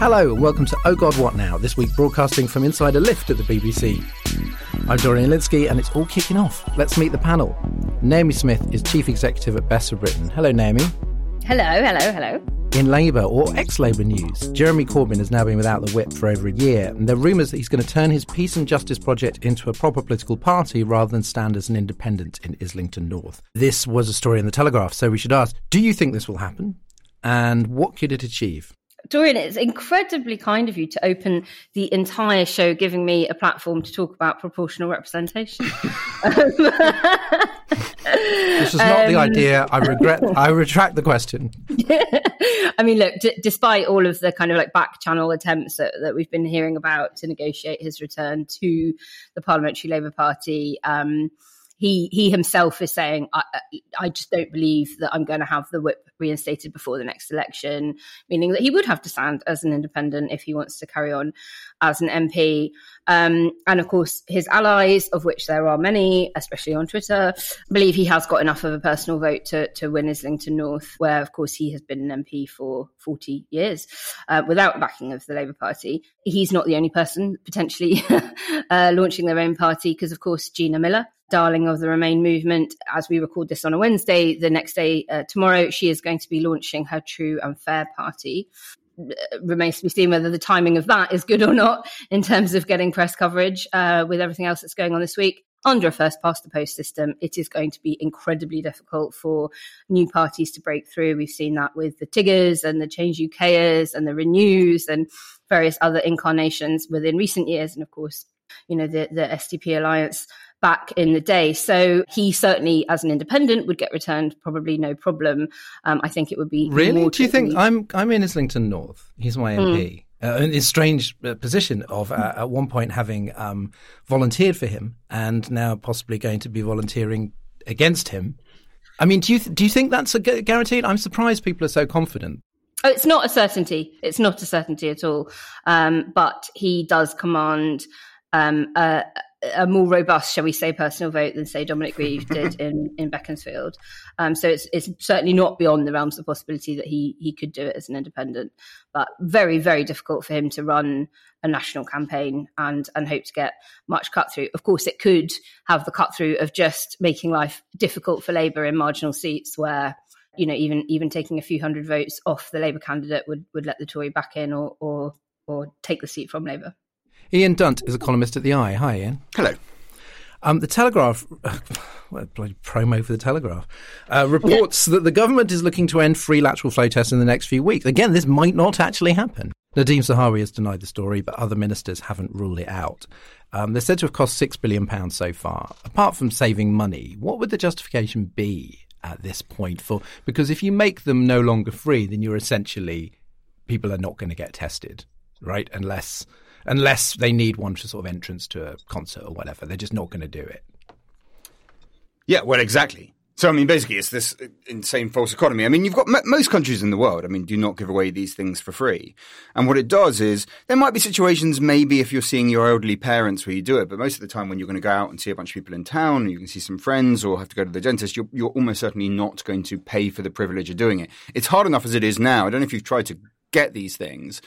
Hello and welcome to Oh God What Now, this week broadcasting from inside a lift at the BBC. I'm Dorian Linsky and it's all kicking off. Let's meet the panel. Naomi Smith is Chief Executive at Best for Britain. Hello, Naomi. Hello. In Labour, or ex-Labour news, Jeremy Corbyn has now been without the whip for over a year, and there are rumours that he's going to turn his Peace and Justice project into a proper political party rather than stand as an independent in Islington North. This was a story in The Telegraph, so we should ask, do you think this will happen? And what could it achieve? Dorian, it's incredibly kind of you to open the entire show giving me a platform to talk about proportional representation. This is not the idea. I retract the question. Yeah. I mean, look, despite all of the kind of like back channel attempts that we've been hearing about to negotiate his return to the Parliamentary Labour Party, he himself is saying, I just don't believe that I'm going to have the whip reinstated before the next election, meaning that he would have to stand as an independent if he wants to carry on as an MP. And of course, his allies, of which there are many, especially on Twitter, believe he has got enough of a personal vote to win Islington North, where, of course, he has been an MP for 40 years without backing of the Labour Party. He's not the only person potentially launching their own party because, of course, Gina Miller, darling of the Remain movement, as we record this on a Wednesday, the next day, tomorrow, she is going to be launching her True and Fair party. Remains to be seen whether the timing of that is good or not in terms of getting press coverage with everything else that's going on this week. Under a first-past-the-post system, it is going to be incredibly difficult for new parties to break through. We've seen that with the Tiggers and the Change UKers and the Renews and various other incarnations within recent years. And, of course, you know, the SDP alliance back in the day. So he certainly, as an independent, would get returned, probably no problem. I think it would be... Really? Do you think... I'm in Islington North. He's my MP. In a strange position of, at one point, having volunteered for him and now possibly going to be volunteering against him. I mean, do you think that's a guaranteed? I'm surprised people are so confident. Oh, it's not a certainty. It's not a certainty at all. But he does command... a more robust, shall we say, personal vote than, say, Dominic Raab did in Beaconsfield. So it's certainly not beyond the realms of possibility that he could do it as an independent. But very, very difficult for him to run a national campaign and hope to get much cut through. Of course, it could have the cut through of just making life difficult for Labour in marginal seats where, you know, even taking a few hundred votes off the Labour candidate would let the Tory back in or take the seat from Labour. Ian Dunt is a columnist at The Eye. Hi, Ian. Hello. The Telegraph, what a bloody promo for The Telegraph, reports that the government is looking to end free lateral flow tests in the next few weeks. Again, this might not actually happen. Nadeem Zahawi has denied the story, but other ministers haven't ruled it out. They're said to have cost £6 billion so far. Apart from saving money, what would the justification be at this point? Because if you make them no longer free, then you're essentially, people are not going to get tested, right? Unless they need one for sort of entrance to a concert or whatever. They're just not going to do it. Yeah, well, exactly. So, I mean, basically, it's this insane false economy. I mean, you've got most countries in the world, I mean, do not give away these things for free. And what it does is there might be situations, maybe if you're seeing your elderly parents where you do it, but most of the time when you're going to go out and see a bunch of people in town, or you can see some friends or have to go to the dentist, you're almost certainly not going to pay for the privilege of doing it. It's hard enough as it is now. I don't know if you've tried to get these things.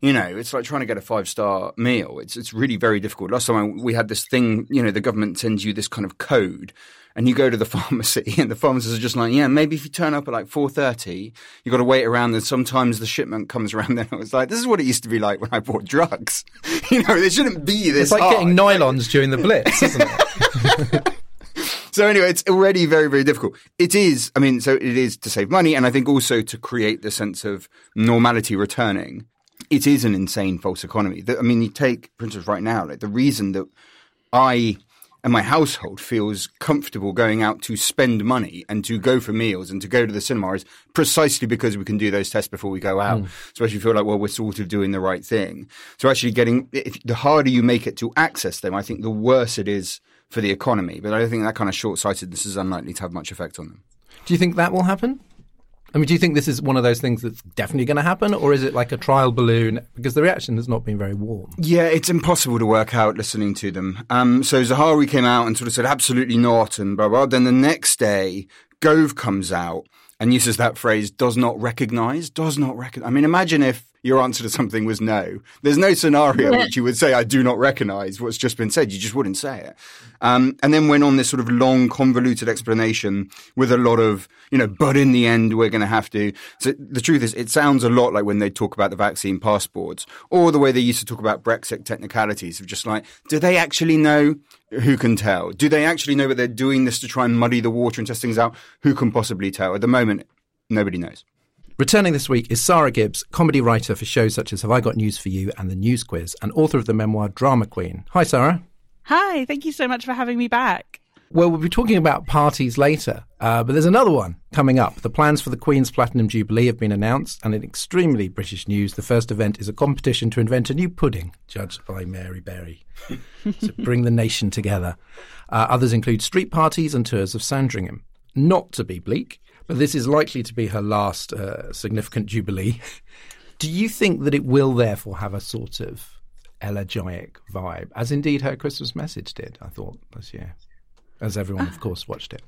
You know, it's like trying to get a 5-star meal. It's really very difficult. Last time we had this thing, you know, the government sends you this kind of code and you go to the pharmacy and the pharmacists are just like, yeah, maybe if you turn up at like 4:30, you've got to wait around and sometimes the shipment comes around. Then I was like, this is what it used to be like when I bought drugs. You know, they shouldn't be this hard. Getting nylons during the Blitz, isn't it? So anyway, it's already very, very difficult. It is, I mean, so it is to save money and I think also to create the sense of normality returning. It is an insane false economy. I mean, you take, for instance, right now, like the reason that I and my household feels comfortable going out to spend money and to go for meals and to go to the cinema is precisely because we can do those tests before we go out. So I actually feel like, well, we're sort of doing the right thing. So actually the harder you make it to access them, I think the worse it is for the economy. But I think that kind of short-sightedness is unlikely to have much effect on them. Do you think that will happen? I mean, do you think this is one of those things that's definitely going to happen, or is it like a trial balloon? Because the reaction has not been very warm. Yeah, it's impossible to work out listening to them. So Zahawi came out and sort of said, absolutely not, and blah, blah. Then the next day, Gove comes out and uses that phrase, does not recognise. I mean, imagine if your answer to something was no. There's no scenario which you would say, I do not recognise what's just been said. You just wouldn't say it. And then went on this sort of long, convoluted explanation with a lot of, you know, but in the end, we're going to have to. So the truth is, it sounds a lot like when they talk about the vaccine passports or the way they used to talk about Brexit technicalities of just like, do they actually know? Who can tell? Do they actually know that they're doing this to try and muddy the water and test things out? Who can possibly tell? At the moment, nobody knows. Returning this week is Sarah Gibbs, comedy writer for shows such as Have I Got News For You and The News Quiz, and author of the memoir Drama Queen. Hi, Sarah. Hi, thank you so much for having me back. Well, we'll be talking about parties later, but there's another one coming up. The plans for the Queen's Platinum Jubilee have been announced, and in extremely British news, the first event is a competition to invent a new pudding, judged by Mary Berry, to bring the nation together. Others include street parties and tours of Sandringham. Not to be bleak, but this is likely to be her last significant jubilee. Do you think that it will therefore have a sort of elegiac vibe, as indeed her Christmas message did, I thought, this year? As everyone, of course, watched it.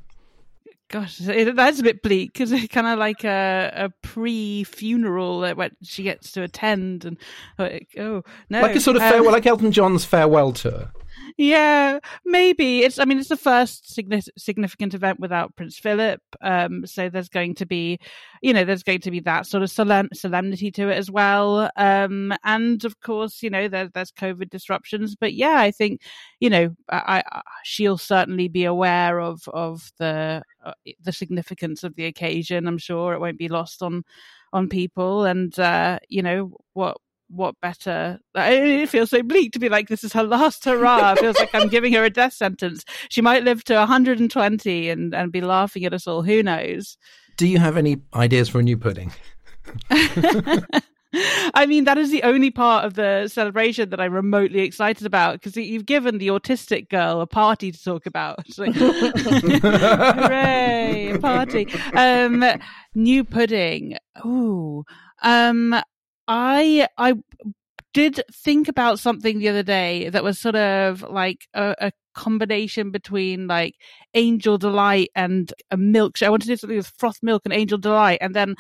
Gosh, that's a bit bleak because it's kind of like a pre-funeral where she gets to attend and oh no, like a sort of farewell, like Elton John's farewell tour. Yeah, maybe it's. I mean, it's the first significant event without Prince Philip, so there's going to be, you know, there's going to be that sort of solemnity to it as well, and of course, you know, there's COVID disruptions. But yeah, I think, you know, she'll certainly be aware of the significance of the occasion. I'm sure it won't be lost on people, and you know what better. It feels so bleak to be like, this is her last hurrah. It feels like I'm giving her a death sentence. She might live to 120 and be laughing at us all. Who knows? Do you have any ideas for a new pudding? I mean, that is the only part of the celebration that I'm remotely excited about, because you've given the autistic girl a party to talk about. It's like, hooray, a party. New pudding. Ooh. I did think about something the other day that was sort of like a combination between like Angel Delight and a milkshake. I wanted to do something with froth milk and Angel Delight, and then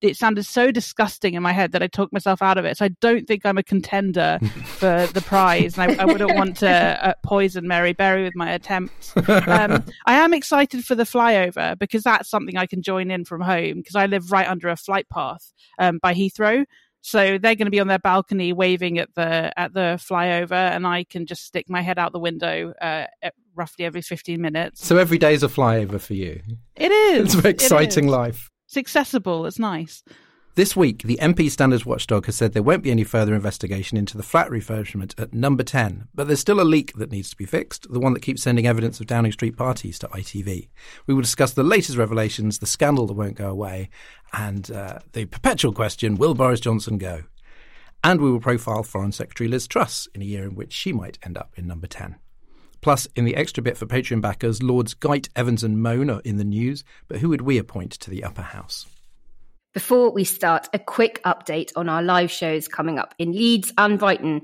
it sounded so disgusting in my head that I talked myself out of it. So I don't think I'm a contender for the prize, and I wouldn't want to poison Mary Berry with my attempts. I am excited for the flyover because that's something I can join in from home, because I live right under a flight path by Heathrow. So they're going to be on their balcony waving at the flyover, and I can just stick my head out the window at roughly every 15 minutes. So every day is a flyover for you. It is. It's an exciting life. It's accessible. It's nice. This week, the MP Standards Watchdog has said there won't be any further investigation into the flat refurbishment at Number 10. But there's still a leak that needs to be fixed, the one that keeps sending evidence of Downing Street parties to ITV. We will discuss the latest revelations, the scandal that won't go away, and the perpetual question, will Boris Johnson go? And we will profile Foreign Secretary Liz Truss in a year in which she might end up in Number 10. Plus, in the extra bit for Patreon backers, Lords Guyte, Evans and Moan are in the news, but who would we appoint to the upper house? Before we start, a quick update on our live shows coming up in Leeds and Brighton.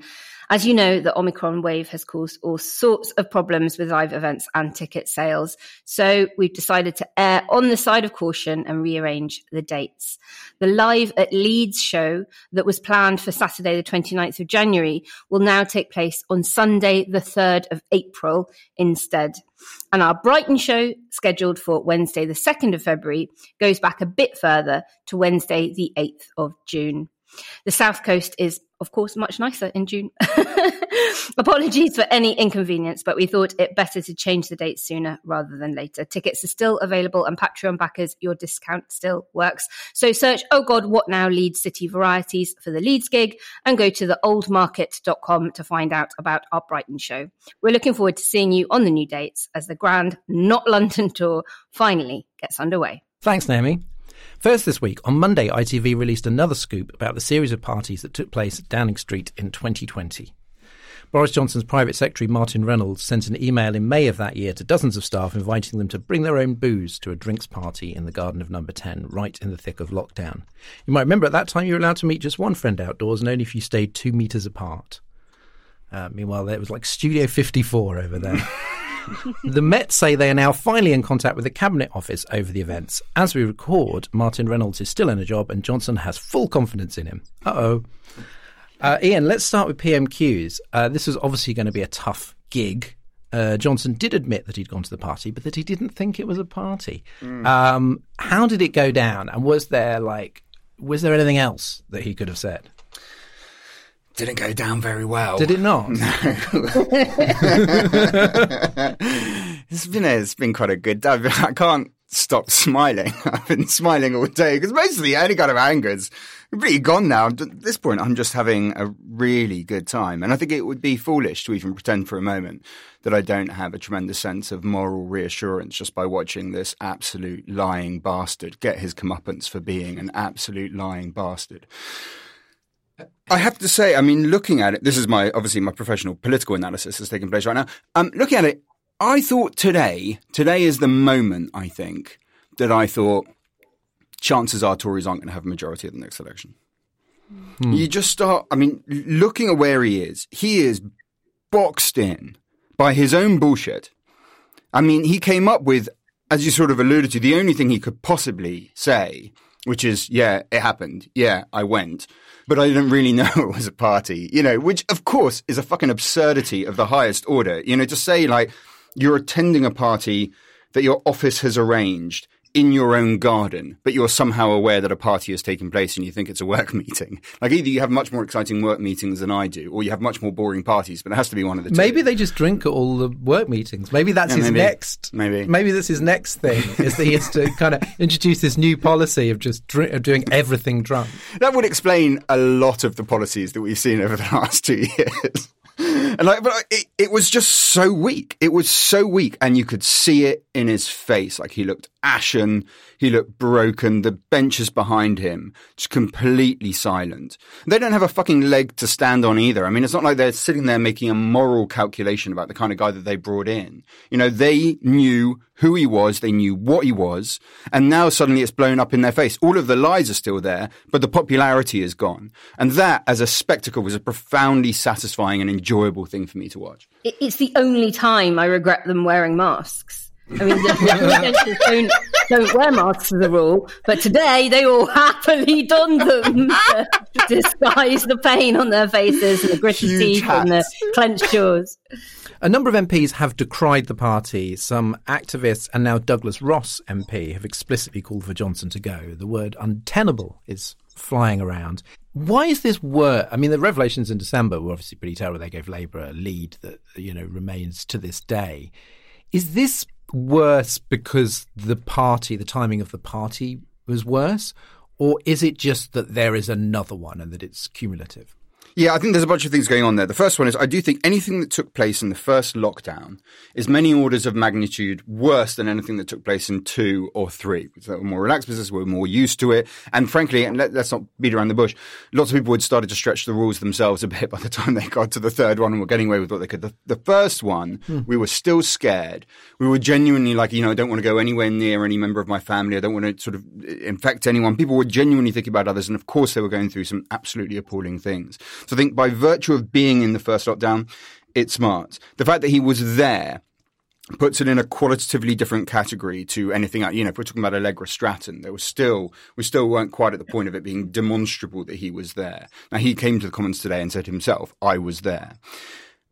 As you know, the Omicron wave has caused all sorts of problems with live events and ticket sales. So we've decided to err on the side of caution and rearrange the dates. The Live at Leeds show that was planned for Saturday, the 29th of January, will now take place on Sunday, the 3rd of April instead. And our Brighton show, scheduled for Wednesday, the 2nd of February, goes back a bit further to Wednesday, the 8th of June. The South Coast is, of course, much nicer in June. Apologies for any inconvenience, but we thought it better to change the date sooner rather than later. Tickets are still available, and Patreon backers, your discount still works. So search Oh God, What Now Leeds City Varieties for the Leeds gig, and go to theoldmarket.com to find out about our Brighton show. We're looking forward to seeing you on the new dates as the Grand Not London tour finally gets underway. Thanks, Naomi. First this week, on Monday, ITV released another scoop about the series of parties that took place at Downing Street in 2020. Boris Johnson's private secretary, Martin Reynolds, sent an email in May of that year to dozens of staff inviting them to bring their own booze to a drinks party in the garden of Number 10, right in the thick of lockdown. You might remember at that time you were allowed to meet just one friend outdoors, and only if you stayed 2 metres apart. Meanwhile, there was like Studio 54 over there. The Met say they are now finally in contact with the Cabinet Office over the events. As we record, Martin Reynolds is still in a job and Johnson has full confidence in him. Uh-oh. Ian, let's start with PMQs. This was obviously going to be a tough gig. Johnson did admit that he'd gone to the party, but that he didn't think it was a party. How did it go down? And was there anything else that he could have said? Didn't go down very well. Did it not? No. It's been quite a good day. I can't stop smiling. I've been smiling all day because mostly any kind of anger's completely gone now. At this point, I'm just having a really good time. And I think it would be foolish to even pretend for a moment that I don't have a tremendous sense of moral reassurance just by watching this absolute lying bastard get his comeuppance for being an absolute lying bastard. I have to say, looking at it, this is obviously my professional political analysis that's taking place right now. Looking at it, I thought today is the moment, I think, that I thought chances are Tories aren't going to have a majority at the next election. Hmm. You just start, looking at where he is boxed in by his own bullshit. He came up with, as you sort of alluded to, the only thing he could possibly say, which is, yeah, it happened. Yeah, I went. But I didn't really know it was a party, which, of course, is a fucking absurdity of the highest order. To say, you're attending a party that your office has arranged in your own garden, but you're somehow aware that a party has taken place and you think it's a work meeting. Either you have much more exciting work meetings than I do, or you have much more boring parties, but it has to be one of the two. Maybe they just drink at all the work meetings. Maybe that's his next thing, is that he has to kind of introduce this new policy of just doing everything drunk. That would explain a lot of the policies that we've seen over the last 2 years. And it was just so weak. It was so weak, and you could see it in his face. He looked ashen, he looked broken. The benches behind him just completely silent. They don't have a fucking leg to stand on either. It's not like they're sitting there making a moral calculation about the kind of guy that they brought in. They knew who he was, they knew what he was, and now suddenly it's blown up in their face. All of the lies are still there, but the popularity is gone. And that, as a spectacle, was a profoundly satisfying and enjoyable thing for me to watch. It's the only time I regret them wearing masks. The don't wear masks as a rule, but today they all happily donned them to disguise the pain on their faces and the gritty teeth and the clenched jaws. A number of MPs have decried the party. Some activists and now Douglas Ross MP have explicitly called for Johnson to go. The word untenable is flying around. Why is this word? The revelations in December were obviously pretty terrible. They gave Labour a lead that, remains to this day. Is this worse because the timing of the party was worse? Or is it just that there is another one and that it's cumulative? Yeah, I think there's a bunch of things going on there. The first one is I do think anything that took place in the first lockdown is many orders of magnitude worse than anything that took place in 2 or 3. So we're more relaxed business, we're more used to it. And frankly, and let's not beat around the bush, lots of people had started to stretch the rules themselves a bit by the time they got to the third one and were getting away with what they could. The first one, we were still scared. We were genuinely I don't want to go anywhere near any member of my family. I don't want to sort of infect anyone. People were genuinely thinking about others. And of course, they were going through some absolutely appalling things. So I think by virtue of being in the first lockdown, it's smart. The fact that he was there puts it in a qualitatively different category to anything else. If we're talking about Allegra Stratton, we still weren't quite at the point of it being demonstrable that he was there. Now, he came to the Commons today and said himself, I was there.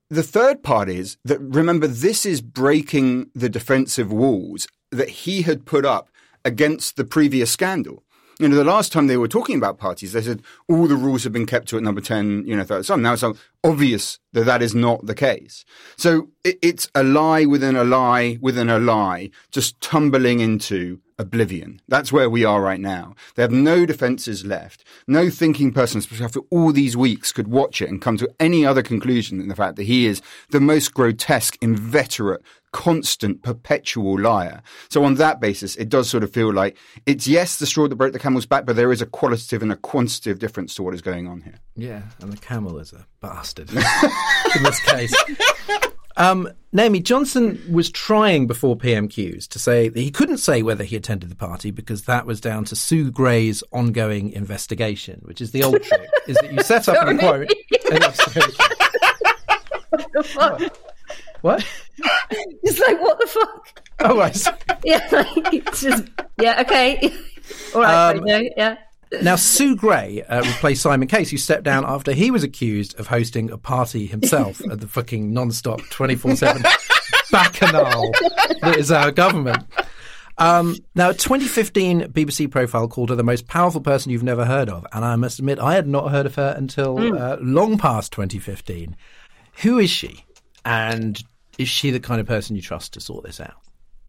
The third part is that, remember, this is breaking the defensive walls that he had put up against the previous scandal. The last time they were talking about parties, they said all the rules have been kept to at Number 10, throughout the summer. Now it's obvious that that is not the case. So it's a lie within a lie within a lie, just tumbling into oblivion. That's where we are right now. They have no defences left. No thinking person, especially after all these weeks, could watch it and come to any other conclusion than the fact that he is the most grotesque, inveterate, constant, perpetual liar. So on that basis, it does sort of feel like it's, yes, the straw that broke the camel's back, but there is a qualitative and a quantitative difference to what is going on here. Yeah, and the camel is a bastard in this case. Naomi, Johnson was trying before PMQs to say that he couldn't say whether he attended the party because that was down to Sue Gray's ongoing investigation, which is the old trick, is that you set up an inquiry. What? It's like, what the fuck? Oh, I see. Yeah, like, it's just, yeah, okay. All right, yeah. Now, Sue Gray replaced Simon Case, who stepped down after he was accused of hosting a party himself at the fucking non-stop 24/7 bacchanal that is our government. Now, a 2015 BBC profile called her the most powerful person you've never heard of. And I must admit, I had not heard of her until long past 2015. Who is she? And is she the kind of person you trust to sort this out?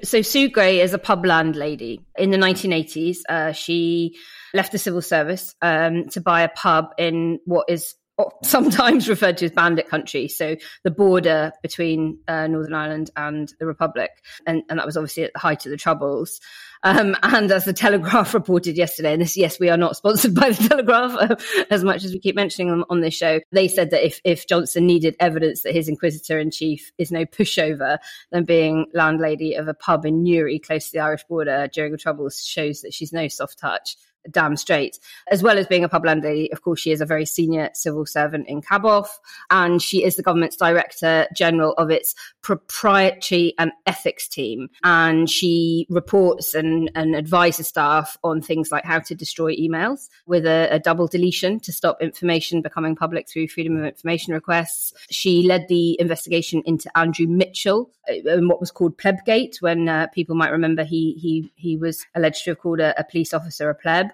So Sue Gray is a pub landlady. In the 1980s, she left the civil service to buy a pub in what is sometimes referred to as bandit country, so the border between Northern Ireland and the Republic. And that was obviously at the height of the Troubles. And as The Telegraph reported yesterday, and this, yes, we are not sponsored by The Telegraph, as much as we keep mentioning them on this show, they said that if Johnson needed evidence that his Inquisitor-in-Chief is no pushover, then being landlady of a pub in Newry close to the Irish border during the Troubles shows that she's no soft touch. Damn straight. As well as being a pub landlady, of course, she is a very senior civil servant in Caboff, and she is the government's director general of its propriety and ethics team. And she reports and advises staff on things like how to destroy emails with a double deletion to stop information becoming public through freedom of information requests. She led the investigation into Andrew Mitchell and what was called Plebgate, when people might remember he was alleged to have called a police officer a pleb.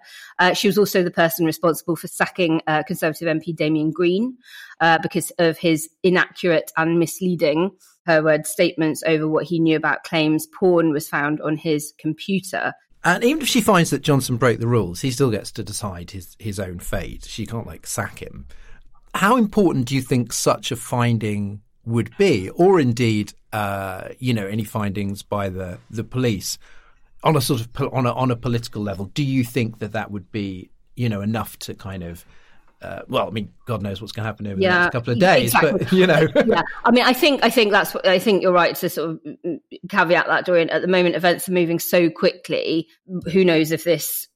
She was also the person responsible for sacking Conservative MP Damien Green because of his inaccurate and misleading, her word, statements over what he knew about claims porn was found on his computer. And even if she finds that Johnson broke the rules, he still gets to decide his own fate. She can't, like, sack him. How important do you think such a finding would be, or indeed, any findings by the police? On a sort of on a political level, do you think that would be, enough to kind of, God knows what's going to happen over the next couple of days, exactly. But yeah, I think that's what, I think you're right to sort of caveat that, Dorian. At the moment, events are moving so quickly. Who knows if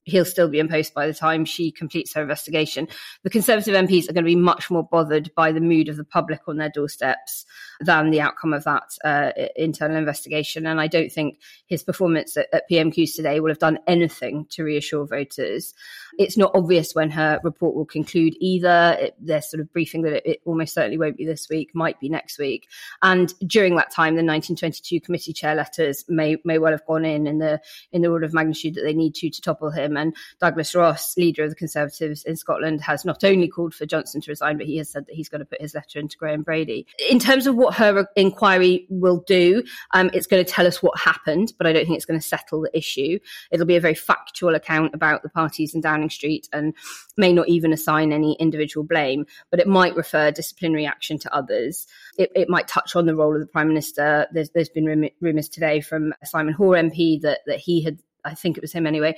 he'll still be in post by the time she completes her investigation. The Conservative MPs are going to be much more bothered by the mood of the public on their doorsteps than the outcome of that internal investigation. And I don't think his performance at PMQs today will have done anything to reassure voters. It's not obvious when her report will conclude either. They're sort of briefing that it almost certainly won't be this week, might be next week. And during that time, the 1922 committee chair letters may well have gone in the order of magnitude that they need to topple him. And Douglas Ross, leader of the Conservatives in Scotland, has not only called for Johnson to resign, but he has said that he's going to put his letter into Graham Brady. In terms of what her inquiry will do, it's going to tell us what happened, but I don't think it's going to settle the issue. It'll be a very factual account about the parties in Downing Street and may not even assign any individual blame, but it might refer disciplinary action to others. It might touch on the role of the Prime Minister. There's been rumours today from Simon Hoare MP that he had, I think it was him anyway,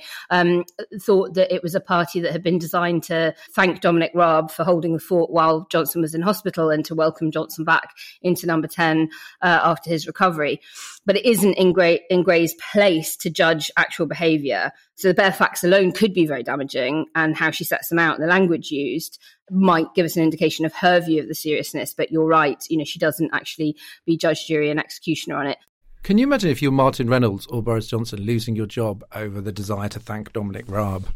thought that it was a party that had been designed to thank Dominic Raab for holding the fort while Johnson was in hospital and to welcome Johnson back into Number 10 after his recovery. But it isn't in Gray's place to judge actual behaviour. So the bare facts alone could be very damaging, and how she sets them out and the language used might give us an indication of her view of the seriousness. But you're right, she doesn't actually be judge, jury and executioner on it. Can you imagine if you're Martin Reynolds or Boris Johnson losing your job over the desire to thank Dominic Raab?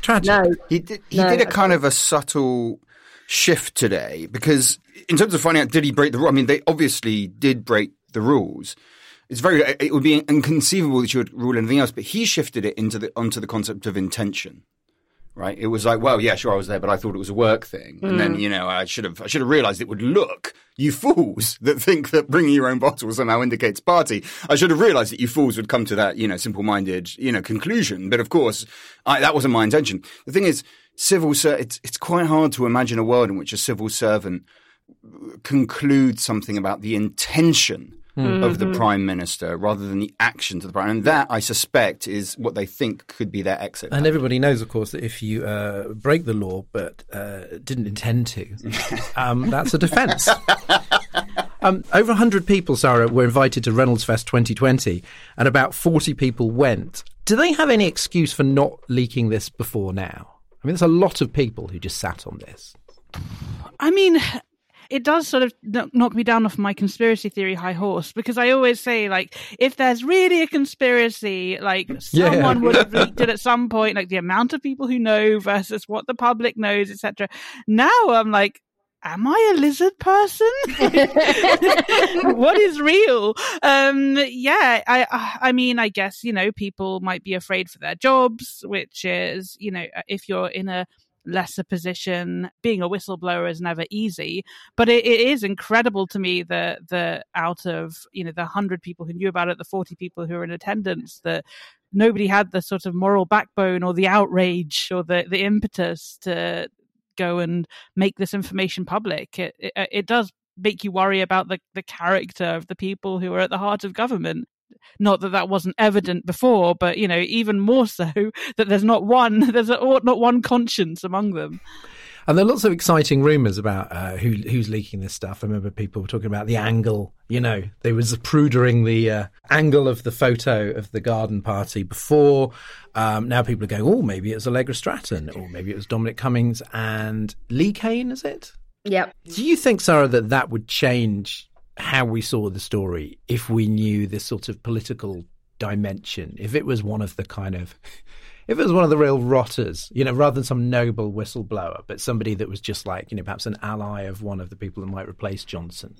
Tragic. No. He did a kind of a subtle shift today, because in terms of finding out, did he break the rules? I mean, they obviously did break the rules. It would be inconceivable that you would rule anything else, but he shifted it onto the concept of intention. Right. It was like, well, yeah, sure, I was there, but I thought it was a work thing. And then, I should have realised it would look, you fools that think that bringing your own bottles somehow indicates party. I should have realised that you fools would come to that, simple-minded, conclusion. But of course, that wasn't my intention. The thing is, it's quite hard to imagine a world in which a civil servant concludes something about the intention of the Prime Minister rather than the actions of the Prime Minister. And that, I suspect, is what they think could be their exit. And everybody knows, of course, that if you break the law but didn't intend to, that's a defence. Over 100 people, Sarah, were invited to Reynolds Fest 2020, and about 40 people went. Do they have any excuse for not leaking this before now? I mean, there's a lot of people who just sat on this. I mean... it does sort of knock me down off my conspiracy theory high horse, because I always say, like, if there's really a conspiracy, like, someone would have leaked it at some point, like the amount of people who know versus what the public knows, etc. Now I'm like, am I a lizard person? What is real? I mean, I guess, you know, people might be afraid for their jobs, which is, you know, if you're in a lesser position, being a whistleblower is never easy. But it is incredible to me that the out of, you know, the 100 people who knew about it, the 40 people who were in attendance, that nobody had the sort of moral backbone or the outrage or the impetus to go and make this information public. It does make you worry about the character of the people who are at the heart of government. Not that that wasn't evident before, but, you know, even more so that there's not one conscience among them. And there are lots of exciting rumours about who's leaking this stuff. I remember people were talking about the angle. You know, they was prudering the angle of the photo of the garden party before. Now people are going, oh, maybe it was Allegra Stratton, or maybe it was Dominic Cummings and Lee Kane, is it? Yep. Do you think, Sarah, that would change how we saw the story if we knew this sort of political dimension? If it was one of the kind of... If it was one of the real rotters, you know, rather than some noble whistleblower, but somebody that was just like, you know, perhaps an ally of one of the people that might replace Johnson.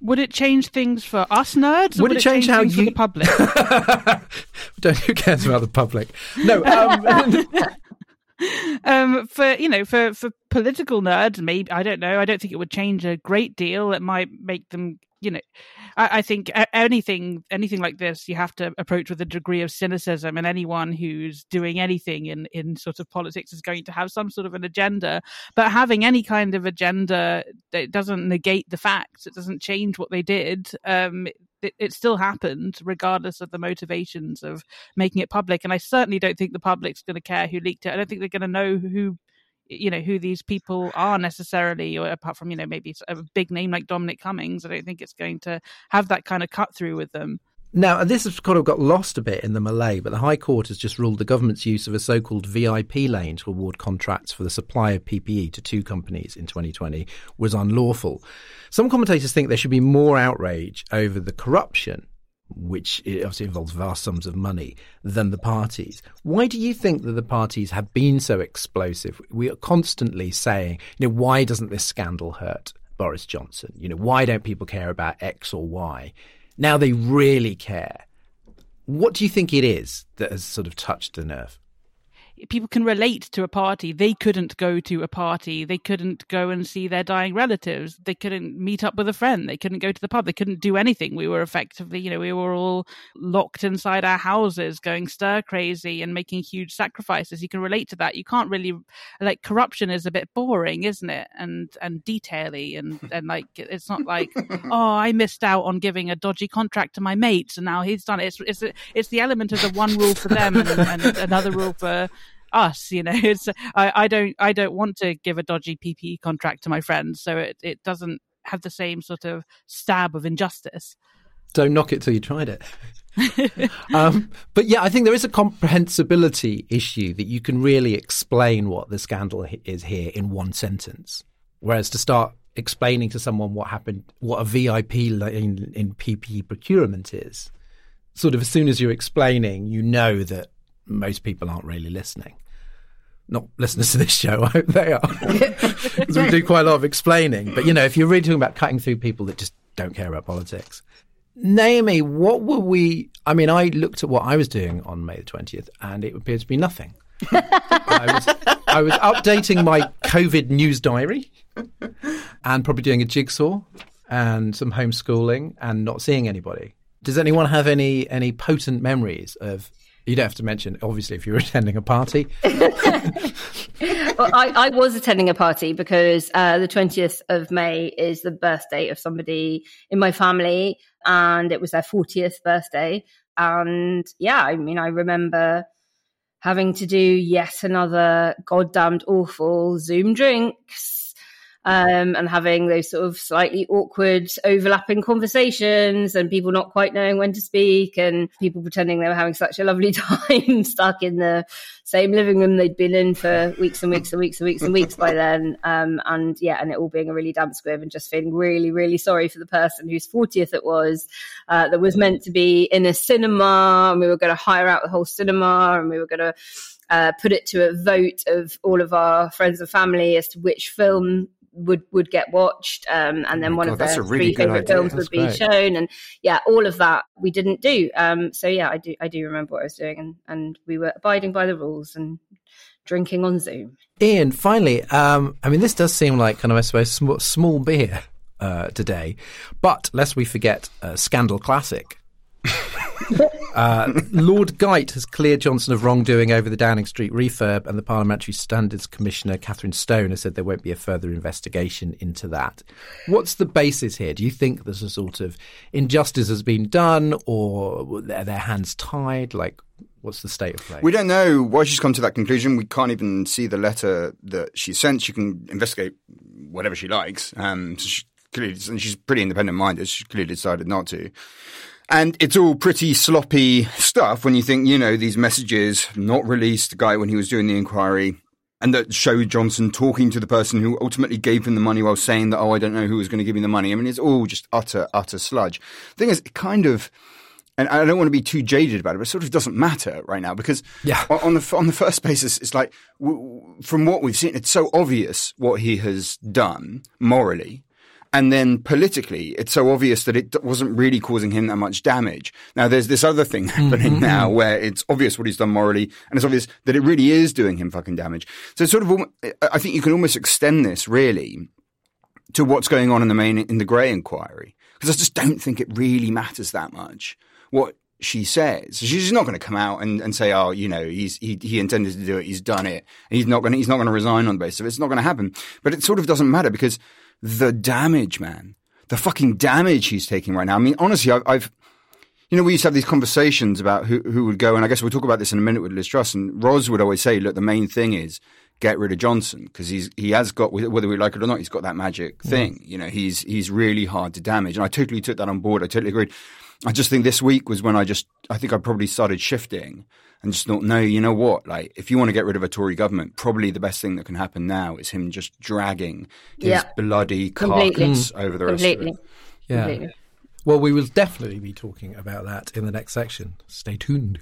Would it change things for us nerds? Would it change how you... for the public? Who cares about the public? No. For political nerds, maybe, I don't know. I don't think it would change a great deal. It might make them... You know, I think anything like this, you have to approach with a degree of cynicism, and anyone who's doing anything in sort of politics is going to have some sort of an agenda. But having any kind of agenda, it doesn't negate the facts. It doesn't change what they did. It still happened, regardless of the motivations of making it public. And I certainly don't think the public's going to care who leaked it. I don't think they're going to know who these people are necessarily, or apart from, you know, maybe a big name like Dominic Cummings. I don't think it's going to have that kind of cut through with them. Now, this has kind of got lost a bit in the melee, but the High Court has just ruled the government's use of a so-called VIP lane to award contracts for the supply of PPE to two companies in 2020 was unlawful. Some commentators think there should be more outrage over the corruption, which obviously involves vast sums of money, than the parties. Why do you think that the parties have been so explosive? We are constantly saying, you know, why doesn't this scandal hurt Boris Johnson? You know, why don't people care about X or Y? Now they really care. What do you think it is that has sort of touched the nerve? People can relate to a party. They couldn't go to a party. They couldn't go and see their dying relatives. They couldn't meet up with a friend. They couldn't go to the pub. They couldn't do anything. We were effectively, you know, we were all locked inside our houses, going stir crazy and making huge sacrifices. You can relate to that. You can't really, like, corruption is a bit boring, isn't it? And detaily and like, it's not like, oh, I missed out on giving a dodgy contract to my mate, and now he's done it. It's the element of the one rule for them and another rule for us. You know, it's I don't want to give a dodgy PPE contract to my friends, so it doesn't have the same sort of stab of injustice. Don't knock it till you tried it. But yeah, I think there is a comprehensibility issue that you can really explain what the scandal is here in one sentence, whereas to start explaining to someone what happened, what a VIP in PPE procurement is, sort of as soon as you're explaining, you know that most people aren't really listening. Not listeners to this show, I hope they are. Because we do quite a lot of explaining. But, you know, if you're really talking about cutting through people that just don't care about politics. Naomi, what were we... I mean, I looked at what I was doing on May the 20th and it appeared to be nothing. I was updating my COVID news diary and probably doing a jigsaw and some homeschooling and not seeing anybody. Does anyone have any potent memories of... You don't have to mention, obviously, if you're attending a party. Well, I was attending a party because the 20th of May is the birthday of somebody in my family, and it was their 40th birthday. And yeah, I mean, I remember having to do yet another goddamned awful Zoom drinks and having those sort of slightly awkward overlapping conversations and people not quite knowing when to speak and people pretending they were having such a lovely time stuck in the same living room they'd been in for weeks and weeks and weeks and weeks and weeks by then. And it all being a really damp squib and just feeling really, really sorry for the person whose 40th it was that was meant to be in a cinema, and we were going to hire out the whole cinema, and we were going to put it to a vote of all of our friends and family as to which film would get watched, and then one of their three favorite films would be shown, and all of that we didn't do. I do remember what I was doing, and we were abiding by the rules and drinking on Zoom. Ian, finally, this does seem like kind of, I suppose, small beer today, but lest we forget Scandal Classic. Lord Guyte has cleared Johnson of wrongdoing over the Downing Street refurb, and the Parliamentary Standards Commissioner, Catherine Stone, has said there won't be a further investigation into that. What's the basis here? Do you think there's a sort of injustice has been done, or are their hands tied? Like, what's the state of play? We don't know why she's come to that conclusion. We can't even see the letter that she sent. She can investigate whatever she likes. And she's pretty independent-minded. She clearly decided not to. And it's all pretty sloppy stuff when you think, these messages not released, the guy when he was doing the inquiry, and that showed Johnson talking to the person who ultimately gave him the money while saying that, I don't know who was going to give him the money. I mean, it's all just utter sludge. The thing is, it kind of, and I don't want to be too jaded about it, but it sort of doesn't matter right now because on the first basis, it's like, from what we've seen, it's so obvious what he has done morally. And then politically, it's so obvious that it wasn't really causing him that much damage. Now, there's this other thing happening now where it's obvious what he's done morally, and it's obvious that it really is doing him fucking damage. So it's sort of, I think you can almost extend this really to what's going on in the Grey inquiry, because I just don't think it really matters that much what she says. She's not going to come out and say, he intended to do it, he's done it, and he's not going to resign on the basis of it. It's not going to happen. But it sort of doesn't matter because the damage, man, the fucking damage he's taking right now. I mean, honestly, I've we used to have these conversations about who would go, and I guess we'll talk about this in a minute with Liz Truss, and Roz would always say, look, the main thing is get rid of Johnson because he has got, whether we like it or not, he's got that magic thing. He's really hard to damage. And I totally took that on board. I totally agreed. I just think this week was when I think I probably started shifting and just thought, no, you know what? Like, if you want to get rid of a Tory government, probably the best thing that can happen now is him just dragging his bloody carcass over the rest of it. Yeah. Completely. Well, we will definitely be talking about that in the next section. Stay tuned.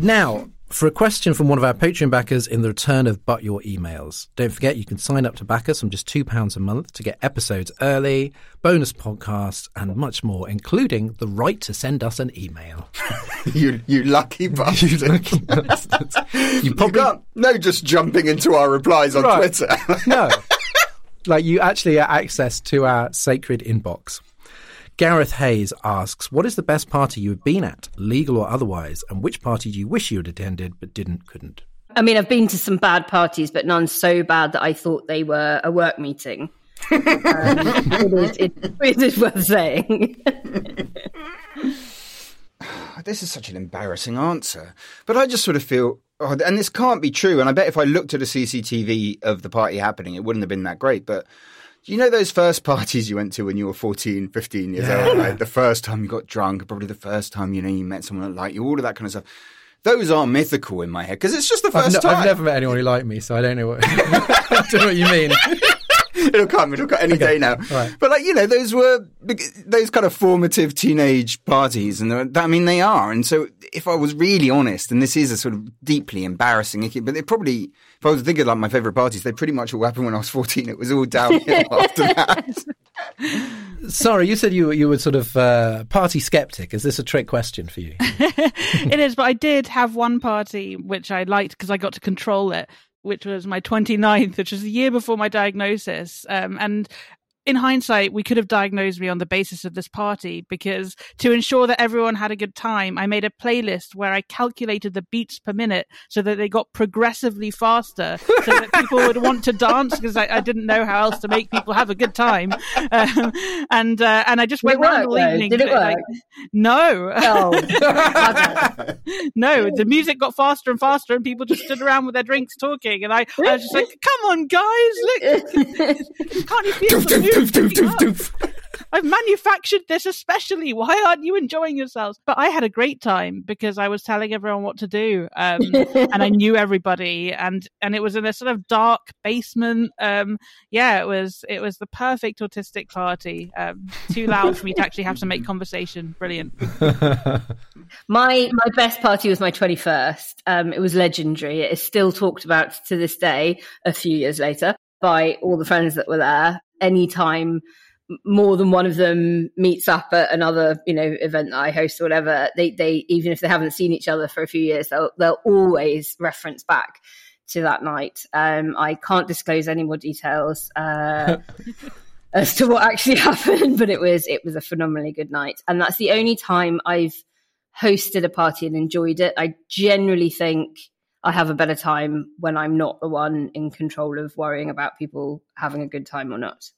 Now, for a question from one of our Patreon backers in the return of But Your Emails. Don't forget, you can sign up to back us from just £2 a month to get episodes early, bonus podcasts, and much more, including the right to send us an email. you lucky bastard. You can't, just jumping into our replies on Twitter. No. Like, you actually have access to our sacred inbox. Gareth Hayes asks, what is the best party you have been at, legal or otherwise, and which party do you wish you had attended but couldn't? I mean, I've been to some bad parties, but none so bad that I thought they were a work meeting. It is worth saying. This is such an embarrassing answer. But I just sort of feel, and this can't be true, and I bet if I looked at a CCTV of the party happening, it wouldn't have been that great, but those first parties you went to when you were 14, 15 years old, like the first time you got drunk, probably the first time, you met someone that liked you, all of that kind of stuff. Those are mythical in my head because it's just the first time. I've never met anyone who liked me, so I don't know what, I don't know what you mean. It'll come any day now. Right. But those were those kind of formative teenage parties, and they are. And so if I was really honest, and this is a sort of deeply embarrassing, but they probably, if I was thinking like my favourite parties, they pretty much all happened when I was 14. It was all downhill after that. Sorry, you said you were sort of party sceptic. Is this a trick question for you? It is, but I did have one party which I liked because I got to control it, which was my 29th, which was the year before my diagnosis. And in hindsight, we could have diagnosed me on the basis of this party, because to ensure that everyone had a good time, I made a playlist where I calculated the beats per minute so that they got progressively faster so that people would want to dance, because I didn't know how else to make people have a good time. And I just went around all evening. Did it work? No. Oh. No, the music got faster and faster and people just stood around with their drinks talking. And I was just like, come on, guys, look. Can't you feel the music? I've manufactured this especially. Why aren't you enjoying yourselves? But I had a great time because I was telling everyone what to do, and I knew everybody, and it was in a sort of dark basement. It was the perfect autistic party. Too loud for me to actually have to make conversation. Brilliant. My best party was my 21st. It was legendary. It is still talked about to this day, a few years later, by all the friends that were there. Anytime more than one of them meets up at another, event that I host or whatever, they even if they haven't seen each other for a few years, they'll always reference back to that night. I can't disclose any more details as to what actually happened, but it was a phenomenally good night, and that's the only time I've hosted a party and enjoyed it. I generally think I have a better time when I'm not the one in control of worrying about people having a good time or not.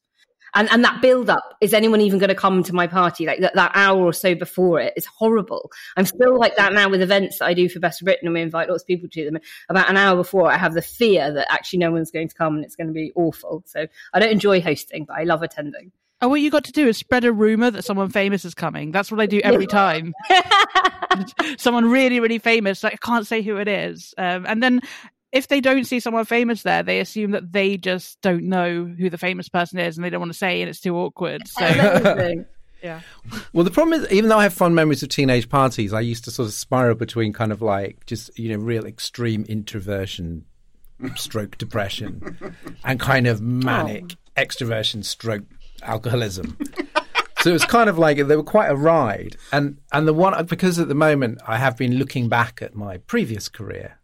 And that build-up, is anyone even going to come to my party? Like that hour or so before it is horrible. I'm still like that now with events that I do for Best for Britain, and we invite lots of people to them. About an hour before, I have the fear that actually no one's going to come and it's going to be awful. So I don't enjoy hosting, but I love attending. And what you got to do is spread a rumour that someone famous is coming. That's what I do every time. Someone really, really famous. Like, I can't say who it is. And then if they don't see someone famous there, they assume that they just don't know who the famous person is and they don't want to say, and it's too awkward. So. Yeah. Well, the problem is, even though I have fond memories of teenage parties, I used to sort of spiral between kind of like just, real extreme introversion, stroke depression, and kind of manic extroversion, stroke alcoholism. So it was kind of like they were quite a ride, and the one, because at the moment I have been looking back at my previous career,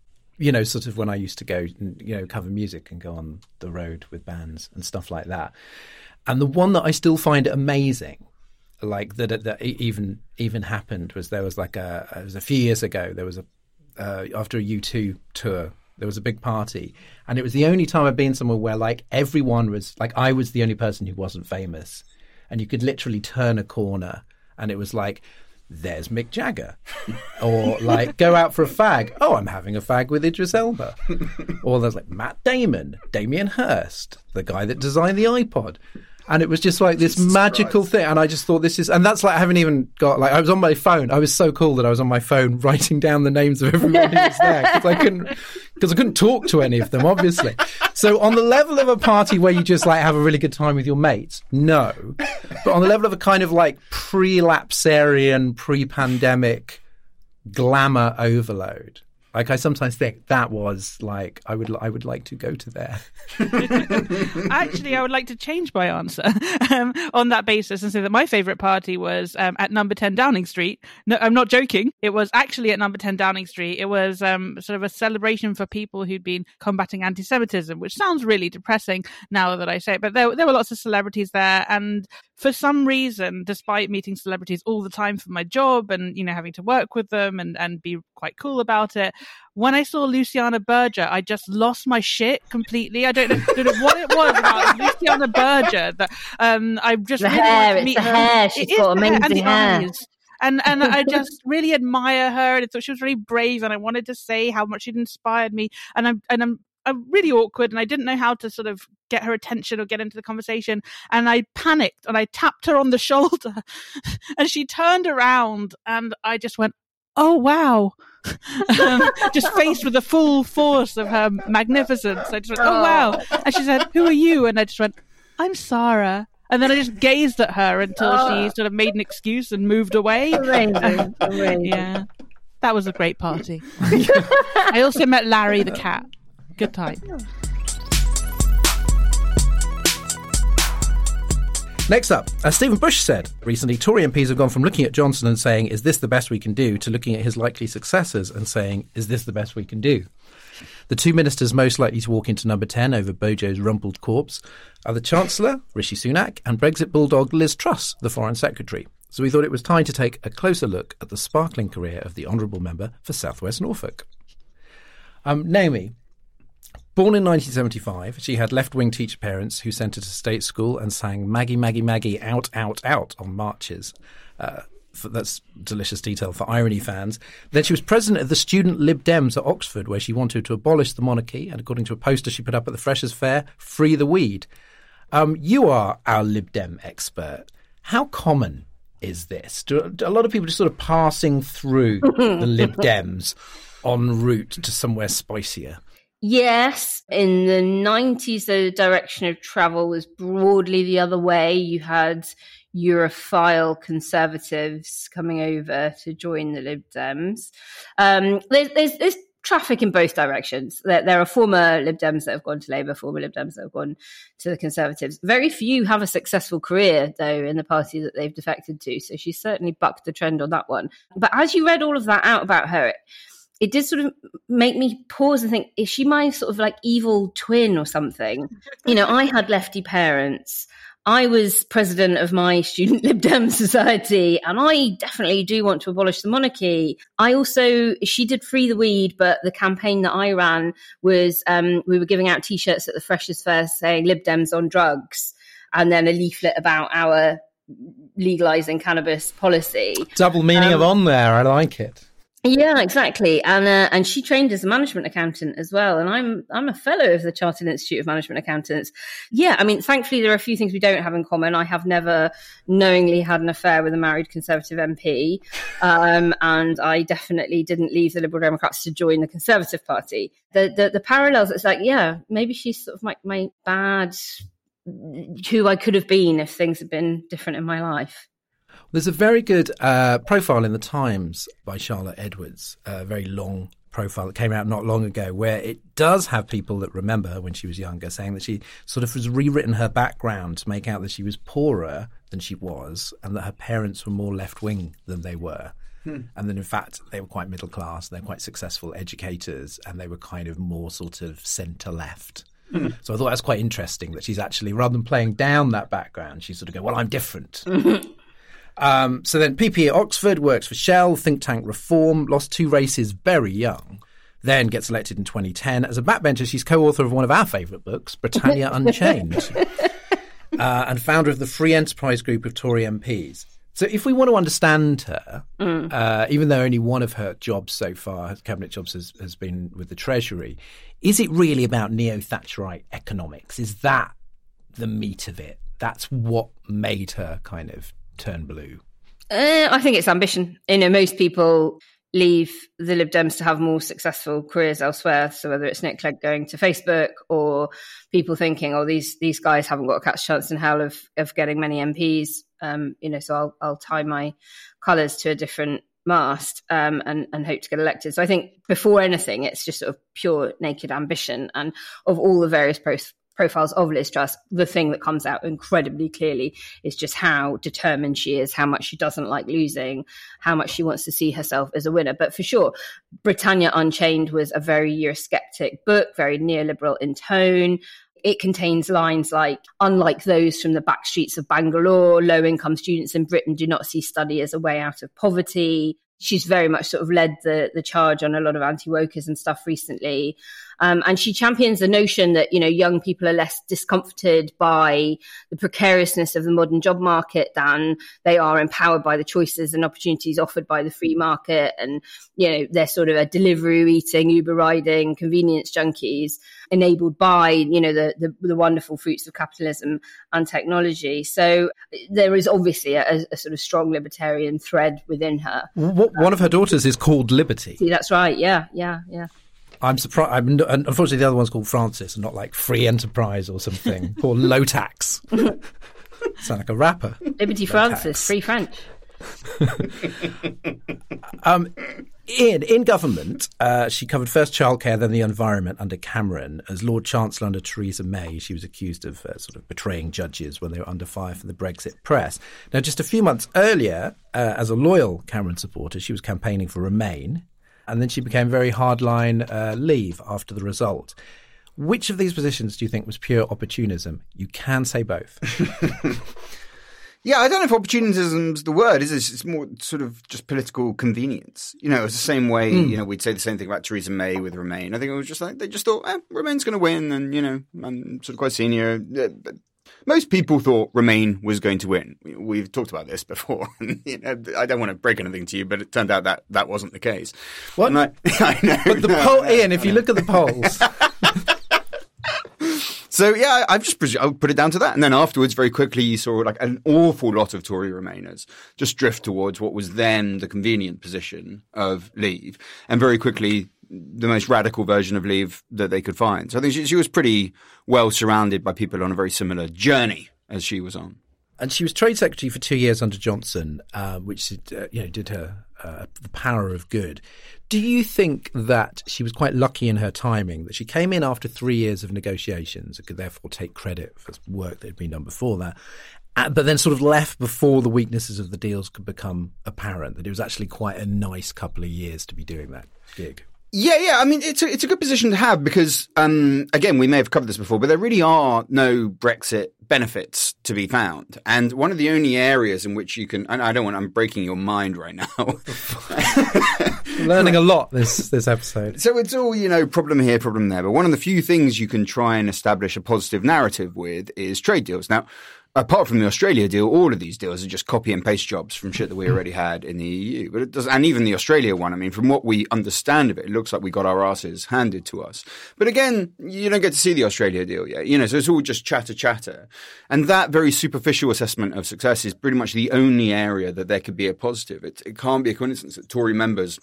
sort of when I used to go and cover music and go on the road with bands and stuff like that, and the one that I still find amazing, like that even happened, was it was a few years ago, there was after a U2 tour. There was a big party, and it was the only time I'd been somewhere where everyone was I was the only person who wasn't famous, and you could literally turn a corner and it was there's Mick Jagger, or go out for a fag. Oh, I'm having a fag with Idris Elba. Or there's Matt Damon, Damien Hirst, the guy that designed the iPod. And it was just this Jesus magical Christ. Thing. And I just thought I haven't even got, I was on my phone. I was so cool that I was on my phone writing down the names of everyone who was there, because I couldn't talk to any of them, obviously. So on the level of a party where you just have a really good time with your mates, no. But on the level of a kind of pre-lapsarian, pre-pandemic glamour overload, I sometimes think that was I would like to go to there. Actually, I would like to change my answer on that basis and say that my favourite party was at Number 10 Downing Street. No, I'm not joking. It was actually at Number 10 Downing Street. It was sort of a celebration for people who'd been combating anti-Semitism, which sounds really depressing now that I say it. But there were lots of celebrities there, and for some reason, despite meeting celebrities all the time for my job and, having to work with them and be quite cool about it, when I saw Luciana Berger, I just lost my shit completely. I don't know what it was about Luciana Berger that I just the really hair, wanted to meet her. Hair. She's got amazing hair. And the eyes. And I just really admire her, and I thought she was really brave, and I wanted to say how much she'd inspired me. And I'm really awkward, and I didn't know how to sort of get her attention or get into the conversation, and I panicked and I tapped her on the shoulder and she turned around and I just went, oh wow. Just faced with the full force of her magnificence, I just went, oh wow. And she said, who are you? And I just went, I'm Sarah. And then I just gazed at her until she sort of made an excuse and moved away. Amazing. Yeah, that was a great party. I also met Larry the cat. Good time. Next up, as Stephen Bush said recently, Tory MPs have gone from looking at Johnson and saying, is this the best we can do, to looking at his likely successors and saying, is this the best we can do? The two ministers most likely to walk into Number 10 over Bojo's rumpled corpse are the Chancellor, Rishi Sunak, and Brexit bulldog Liz Truss, the Foreign Secretary. So we thought it was time to take a closer look at the sparkling career of the Honourable Member for South West Norfolk. Naomi, born in 1975, she had left-wing teacher parents who sent her to state school and sang Maggie, Maggie, Maggie, out, out, out on marches. That's delicious detail for irony fans. Then she was president of the student Lib Dems at Oxford, where she wanted to abolish the monarchy and, according to a poster she put up at the Freshers' Fair, free the weed. You are our Lib Dem expert. How common is this? Do a lot of people just sort of passing through the Lib Dems en route to somewhere spicier? Yes, in the 90s, the direction of travel was broadly the other way. You had Europhile conservatives coming over to join the Lib Dems. There's traffic in both directions. There are former Lib Dems that have gone to Labour, former Lib Dems that have gone to the Conservatives. Very few have a successful career, though, in the party that they've defected to. So she certainly bucked the trend on that one. But as you read all of that out about her, it did sort of make me pause and think, is she my sort of like evil twin or something? You know, I had lefty parents. I was president of my student Lib Dem society, and I definitely do want to abolish the monarchy. She did free the weed, but the campaign that I ran was we were giving out T-shirts at the Freshers' Fair saying Lib Dems on drugs, and then a leaflet about our legalising cannabis policy. Double meaning of on there. I like it. Yeah, exactly. And she trained as a management accountant as well. And I'm a fellow of the Chartered Institute of Management Accountants. Yeah, I mean, thankfully, there are a few things we don't have in common. I have never knowingly had an affair with a married Conservative MP. And I definitely didn't leave the Liberal Democrats to join the Conservative Party. The parallels, it's like, yeah, maybe she's sort of like my bad, who I could have been if things had been different in my life. There's a very good profile in The Times by Charlotte Edwards, a very long profile that came out not long ago, where it does have people that remember her when she was younger saying that she sort of has rewritten her background to make out that she was poorer than she was and that her parents were more left-wing than they were. And then, in fact, they were quite middle class, they're quite successful educators, and they were kind of more sort of centre-left. So I thought that's quite interesting that she's actually, rather than playing down that background, she's sort of going, well, I'm different. So then PP at Oxford, works for Shell, think tank Reform, lost two races very young, then gets elected in 2010. As a backbencher, she's co-author of one of our favourite books, Britannia Unchained, and founder of the Free Enterprise Group of Tory MPs. So if we want to understand her, even though only one of her jobs so far, her cabinet jobs, has been with the Treasury, is it really about neo-Thatcherite economics? Is that the meat of it? That's what made her kind of turn blue? I think it's ambition. You know, most people leave the Lib Dems to have more successful careers elsewhere. So whether it's Nick Clegg going to Facebook or people thinking, oh, these guys haven't got a cat's chance in hell of getting many MPs, you know, so I'll tie my colours to a different mast and hope to get elected. So I think before anything, it's just sort of pure naked ambition. And of all the various profiles of Liz Truss, the thing that comes out incredibly clearly is just how determined she is, how much she doesn't like losing, how much she wants to see herself as a winner. But for sure, Britannia Unchained was a very Eurosceptic book, very neoliberal in tone. It contains lines like, unlike those from the back streets of Bangalore, low-income students in Britain do not see study as a way out of poverty. She's very much sort of led the charge on a lot of anti-wokers and stuff recently. And she champions the notion that, you know, young people are less discomforted by the precariousness of the modern job market than they are empowered by the choices and opportunities offered by the free market. And, you know, they're sort of a delivery eating, Uber riding, convenience junkies enabled by, you know, the wonderful fruits of capitalism and technology. So there is obviously a sort of strong libertarian thread within her. One of her daughters is called Liberty. See, that's right. Yeah. I'm surprised. Unfortunately, the other one's called Francis and not like Free Enterprise or something, or Low Tax. Sound like a rapper. Liberty Francis, Free French. In government, she covered first childcare, then the environment under Cameron. As Lord Chancellor under Theresa May, she was accused of sort of betraying judges when they were under fire from the Brexit press. Now, just a few months earlier, as a loyal Cameron supporter, she was campaigning for Remain, and then she became very hardline Leave after the result. Which of these positions do you think was pure opportunism? You can say both. Yeah, I don't know if opportunism's the word, is it? It's more sort of just political convenience. You know, it's the same way, you know, we'd say the same thing about Theresa May with Remain. I think it was just like, they just thought, Remain's going to win, and, you know, I'm sort of quite senior. Most people thought Remain was going to win. We've talked about this before. You know, I don't want to break anything to you, but it turned out that that wasn't the case. What? I know. But the poll, Ian, if you look at the polls... So, yeah, I'll put it down to that. And then afterwards, very quickly, you saw like an awful lot of Tory Remainers just drift towards what was then the convenient position of Leave. And very quickly, the most radical version of Leave that they could find. So I think she was pretty well surrounded by people on a very similar journey as she was on. And she was Trade Secretary for 2 years under Johnson, which did her the power of good. Do you think that she was quite lucky in her timing, that she came in after 3 years of negotiations and could therefore take credit for work that had been done before that, but then sort of left before the weaknesses of the deals could become apparent, that it was actually quite a nice couple of years to be doing that gig? Yeah. I mean, it's a good position to have because, again, we may have covered this before, but there really are no Brexit benefits to be found. And one of the only areas in which you can... And I'm breaking your mind right now. I'm learning a lot this episode. So it's all, you know, problem here, problem there. But one of the few things you can try and establish a positive narrative with is trade deals. Now, apart from the Australia deal, all of these deals are just copy and paste jobs from shit that we already had in the EU. But it does, and even the Australia one, I mean, from what we understand of it, it looks like we got our asses handed to us. But again, you don't get to see the Australia deal yet, you know, so it's all just chatter. And that very superficial assessment of success is pretty much the only area that there could be a positive. It can't be a coincidence that Tory members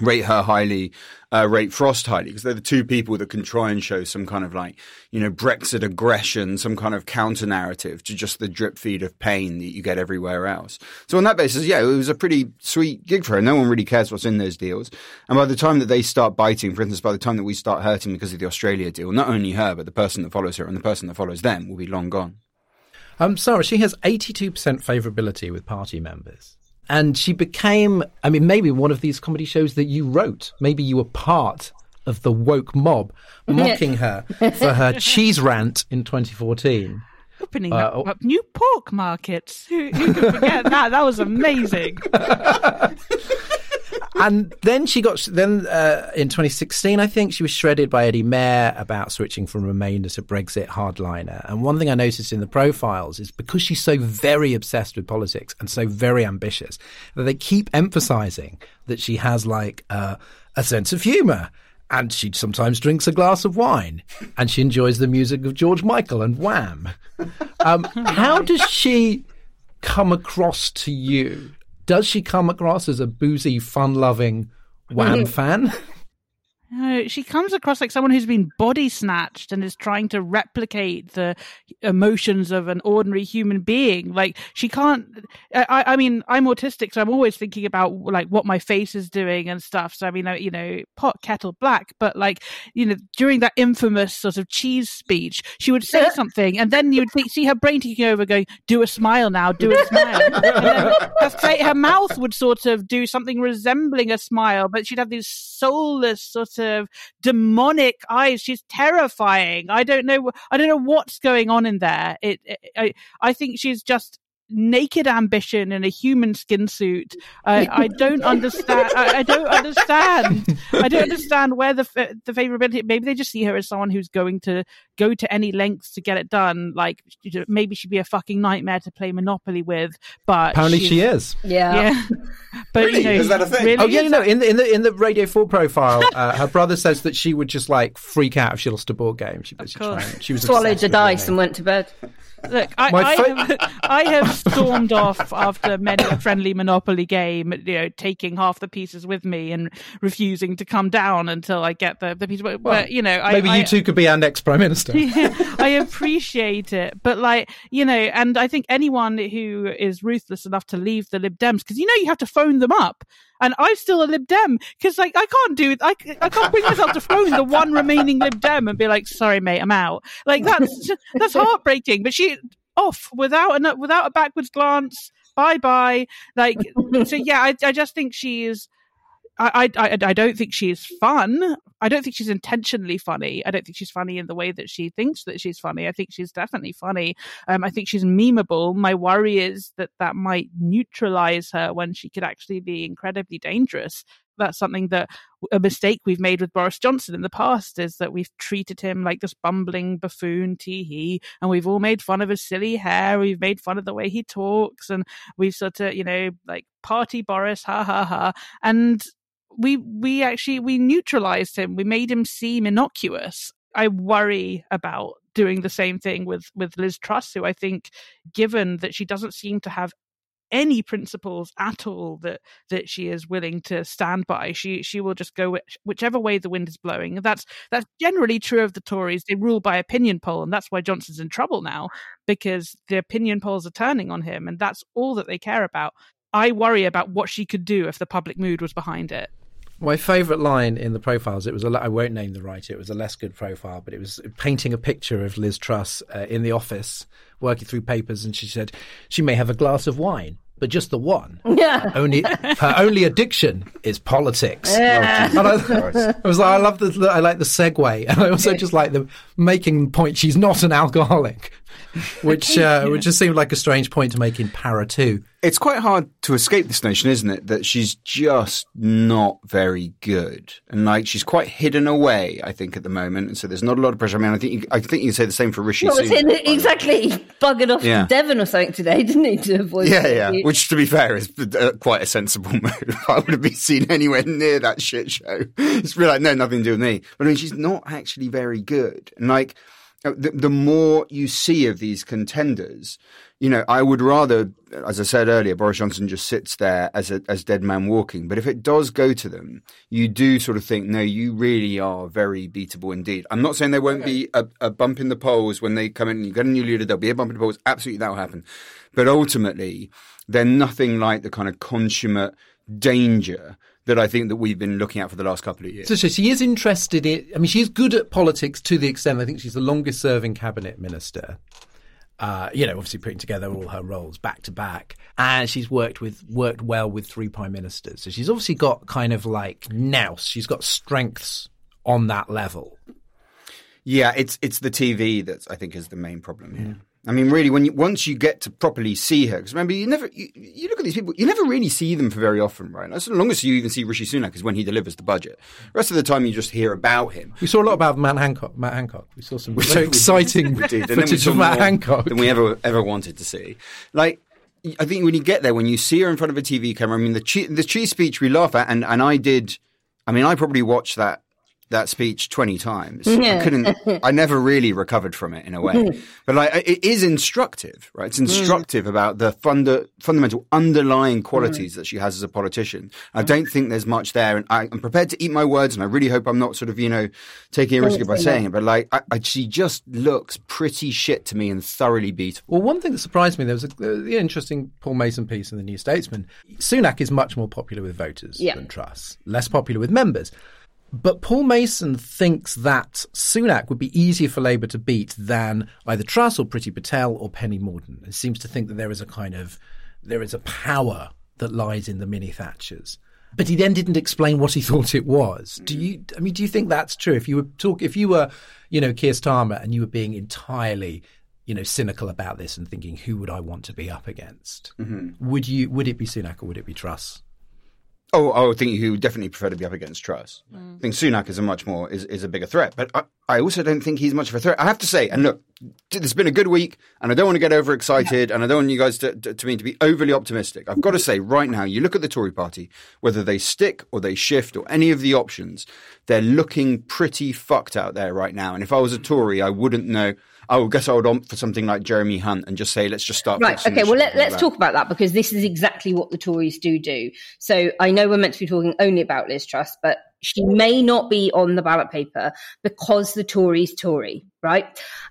rate her highly, rate Frost highly, because they're the two people that can try and show some kind of like, you know, Brexit aggression, some kind of counter-narrative to just the drip feed of pain that you get everywhere else. So on that basis, yeah, it was a pretty sweet gig for her. No one really cares what's in those deals. And by the time that they start biting, for instance, by the time that we start hurting because of the Australia deal, not only her, but the person that follows her and the person that follows them will be long gone. Sarah, she has 82% favourability with party members. And she became, I mean, maybe one of these comedy shows that you wrote. Maybe you were part of the woke mob mocking her for her cheese rant in 2014. Opening up new pork markets. Who could forget that? That was amazing. And then she got, in 2016, I think, she was shredded by Eddie Mair about switching from Remainer to Brexit hardliner. And one thing I noticed in the profiles is because she's so very obsessed with politics and so very ambitious, that they keep emphasising that she has, like, a sense of humour. And she sometimes drinks a glass of wine. And she enjoys the music of George Michael and Wham. How does she come across to you? Does she come across as a boozy, fun-loving Wham fan? No, she comes across like someone who's been body snatched and is trying to replicate the emotions of an ordinary human being. Like, she can't... I mean, I'm autistic, so I'm always thinking about, like, what my face is doing and stuff. So, I mean, you know, pot, kettle, black. But, like, you know, during that infamous sort of cheese speech, she would say something, and then you would see her brain taking over going, do a smile now, do a smile. And then her mouth would sort of do something resembling a smile, but she'd have these soulless sort of demonic eyes. She's terrifying. I don't know what's going on in there. I think she's just naked ambition in a human skin suit. I don't understand where the favorability. Maybe they just see her as someone who's going to go to any lengths to get it done. Like, maybe she'd be a fucking nightmare to play Monopoly with, but apparently she is. Yeah. But really? You know, is that a thing? Really? Oh yeah, no. In the Radio 4 profile, her brother says that she would just like freak out if she lost a board game. She was swallowed a dice and went to bed. Look, I have stormed off after a friendly Monopoly game, you know, taking half the pieces with me and refusing to come down until I get the piece. Well, but, you know, maybe you two could be our next prime minister. Yeah, I appreciate it, but like, you know, and I think anyone who is ruthless enough to leave the Lib Dems, because you know you have to phone them up, and I'm still a Lib Dem because like I can't bring myself to phone the one remaining Lib Dem and be like, sorry mate, I'm out. Like that's heartbreaking. But she off without a backwards glance. Bye bye. Like so yeah, I just think she is. I don't think she is fun. I don't think she's intentionally funny. I don't think she's funny in the way that she thinks that she's funny. I think she's definitely funny. I think she's memeable. My worry is that might neutralize her when she could actually be incredibly dangerous. That's something that a mistake we've made with Boris Johnson in the past is that we've treated him like this bumbling buffoon, tee-hee, and we've all made fun of his silly hair. We've made fun of the way he talks, and we've sort of, you know, like party Boris, ha ha ha, and we neutralized him. We made him seem innocuous. I worry about doing the same thing with Liz Truss, who I think, given that she doesn't seem to have any principles at all that she is willing to stand by, she will just go whichever way the wind is blowing. That's generally true of the Tories. They rule by opinion poll, and that's why Johnson's in trouble now, because the opinion polls are turning on him, and that's all that they care about. I worry about what she could do if the public mood was behind it. My favourite line in the profiles, I won't name the writer, it was a less good profile, but it was painting a picture of Liz Truss in the office, working through papers, and she said, she may have a glass of wine, but just the one. Yeah. Her only addiction is politics. Yeah. And I was like, I like the segue, and I also just like the making the point she's not an alcoholic, which just seemed like a strange point to make in Para 2. It's quite hard to escape this notion, isn't it, that she's just not very good, and like she's quite hidden away, I think, at the moment, and so there's not a lot of pressure. I mean, I think you can say the same for Rishi Sunak. Exactly, buggered off to Devon or something today, didn't he, to avoid? Yeah. Which, to be fair, is quite a sensible move. I wouldn't be seen anywhere near that shit show. It's really like, no, nothing to do with me. But I mean, she's not actually very good, and like. The more you see of these contenders, you know, I would rather, as I said earlier, Boris Johnson just sits there as dead man walking. But if it does go to them, you do sort of think, no, you really are very beatable indeed. I'm not saying there won't be a bump in the polls when they come in and you get a new leader, there'll be a bump in the polls. Absolutely, that will happen. But ultimately, they're nothing like the kind of consummate danger that I think that we've been looking at for the last couple of years. So she is interested in... I mean, she's good at politics to the extent I think she's the longest-serving cabinet minister, you know, obviously putting together all her roles back to back. And she's worked well with three prime ministers. So she's obviously got kind of like nous. She's got strengths on that level. Yeah, it's the TV that I think is the main problem here. Yeah. I mean, really, once you get to properly see her, because remember, you look at these people, you never really see them for very often, right? As long as you even see Rishi Sunak is when he delivers the budget. The rest of the time, you just hear about him. We saw a lot about Matt Hancock. We saw some so exciting footage of Matt Hancock than we ever wanted to see. Like, I think when you get there, when you see her in front of a TV camera, I mean, the cheese speech we laugh at, and I did. I mean, I probably watched that speech 20 times. I never really recovered from it in a way. But like, it is instructive, right? It's instructive about the fundamental underlying qualities that she has as a politician. I don't think there's much there. And I'm prepared to eat my words, and I really hope I'm not sort of, you know, taking a risk by saying it. But like, she just looks pretty shit to me and thoroughly beatable. Well, one thing that surprised me, there was an interesting Paul Mason piece in The New Statesman. Sunak is much more popular with voters than Truss. Less popular with members. But Paul Mason thinks that Sunak would be easier for Labour to beat than either Truss or Priti Patel or Penny Mordaunt. It seems to think that there is a power that lies in the mini Thatchers. But he then didn't explain what he thought it was. Do you think that's true? If you were Keir Starmer and you were being entirely, you know, cynical about this and thinking, who would I want to be up against? Mm-hmm. Would it be Sunak or would it be Truss? Oh, I would think you definitely prefer to be up against Truss. Mm. I think Sunak is a bigger threat, but I also don't think he's much of a threat. I have to say, and look, it's been a good week, and I don't want to get overexcited, and I don't want you guys to be overly optimistic. I've got to say right now, you look at the Tory party, whether they stick or they shift or any of the options, they're looking pretty fucked out there right now. And if I was a Tory, I wouldn't know. I guess I would opt for something like Jeremy Hunt and just say, let's just start. Right, OK, well, let's talk about that, because this is exactly what the Tories do. So I know we're meant to be talking only about Liz Truss, but she may not be on the ballot paper because the Tories Tory, right?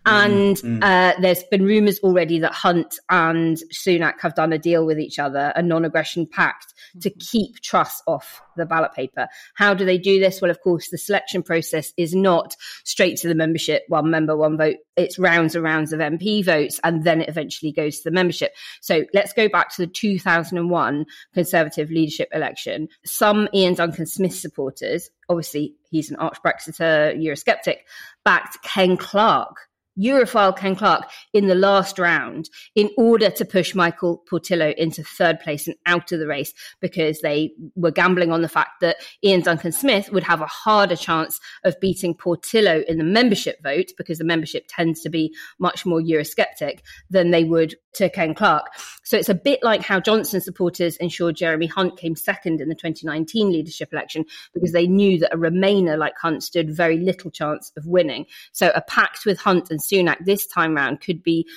And there's been rumours already that Hunt and Sunak have done a deal with each other, a non-aggression pact, to keep Truss off the ballot paper. How do they do this? Well, of course, the selection process is not straight to the membership, one member, one vote. It's rounds and rounds of MP votes, and then it eventually goes to the membership. So let's go back to the 2001 Conservative leadership election. Some Ian Duncan Smith supporters, obviously he's an arch-Brexiter, Eurosceptic, backed Ken Clark, Europhile Ken Clark, in the last round in order to push Michael Portillo into third place and out of the race, because they were gambling on the fact that Ian Duncan Smith would have a harder chance of beating Portillo in the membership vote, because the membership tends to be much more Eurosceptic, than they would to Ken Clark. So it's a bit like how Johnson supporters ensured Jeremy Hunt came second in the 2019 leadership election, because they knew that a Remainer like Hunt stood very little chance of winning. So a pact with Hunt and Sunak this time round could be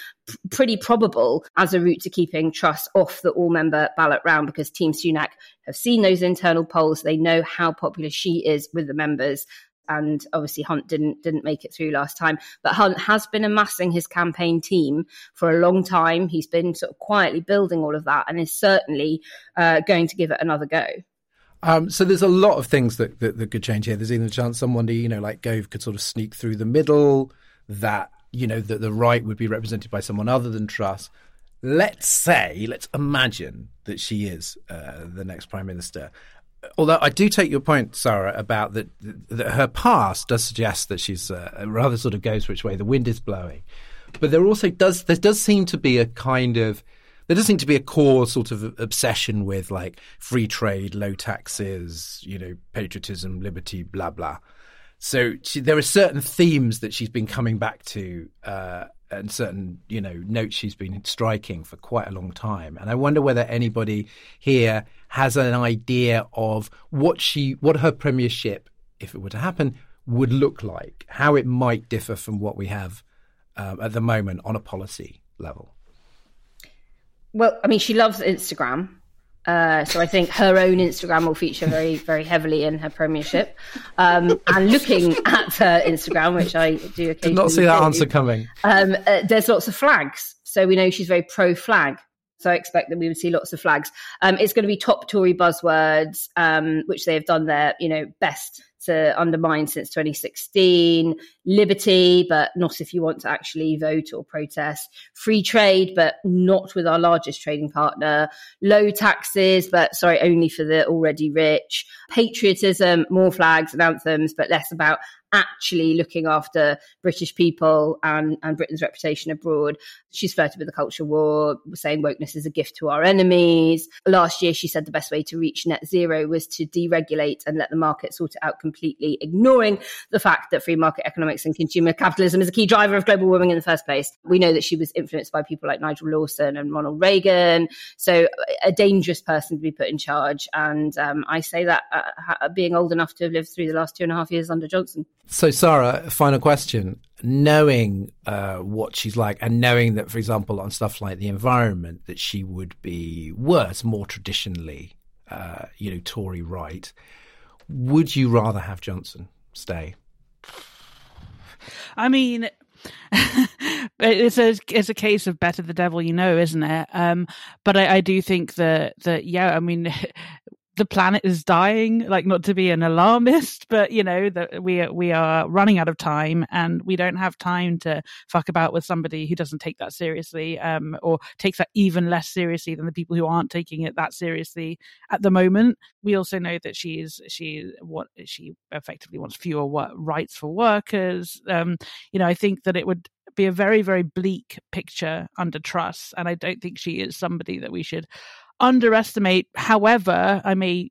pretty probable as a route to keeping Truss off the all-member ballot round, because Team Sunak have seen those internal polls. They know how popular she is with the members. And obviously Hunt didn't make it through last time. But Hunt has been amassing his campaign team for a long time. He's been sort of quietly building all of that, and is certainly going to give it another go. So there's a lot of things that could change here. There's even a chance someone, like Gove, could sort of sneak through the middle, that, that the right would be represented by someone other than Truss. Let's imagine that she is the next Prime Minister. Although I do take your point, Sarah, about that her past does suggest that she's rather sort of goes which way the wind is blowing. But there does seem to be a core sort of obsession with like free trade, low taxes, patriotism, liberty, blah, blah. So there are certain themes that she's been coming back to and certain, notes she's been striking for quite a long time. And I wonder whether anybody here has an idea of what her premiership, if it were to happen, would look like, how it might differ from what we have at the moment on a policy level. Well, I mean, she loves Instagram. So I think her own Instagram will feature very, very heavily in her premiership. And looking at her Instagram, which I do occasionally did not see that answer coming. There's lots of flags. So we know she's very pro-flag. So I expect that we would see lots of flags. It's going to be top Tory buzzwords, which they have done their, best to undermine since 2016. Liberty, but not if you want to actually vote or protest. Free trade, but not with our largest trading partner. Low taxes, but only for the already rich. Patriotism, more flags and anthems, but less about actually looking after British people and Britain's reputation abroad. She's flirted with the culture war, saying wokeness is a gift to our enemies. Last year, she said the best way to reach net zero was to deregulate and let the market sort it out completely, ignoring the fact that free market economics and consumer capitalism is a key driver of global warming in the first place. We know that she was influenced by people like Nigel Lawson and Ronald Reagan. So a dangerous person to be put in charge. And I say that being old enough to have lived through the last 2.5 years under Johnson. So, Sarah, final question. Knowing what she's like, and knowing that, for example, on stuff like the environment, that she would be worse, more traditionally, Tory right, would you rather have Johnson stay? I mean, it's a case of better the devil you know, isn't it? But I do think that yeah, I mean... The planet is dying, like, not to be an alarmist, but that we are running out of time, and we don't have time to fuck about with somebody who doesn't take that seriously, or takes that even less seriously than the people who aren't taking it that seriously at the moment. We also know that she effectively wants fewer rights for workers. I think that it would be a very, very bleak picture under Truss, and I don't think she is somebody that we should underestimate. However, I may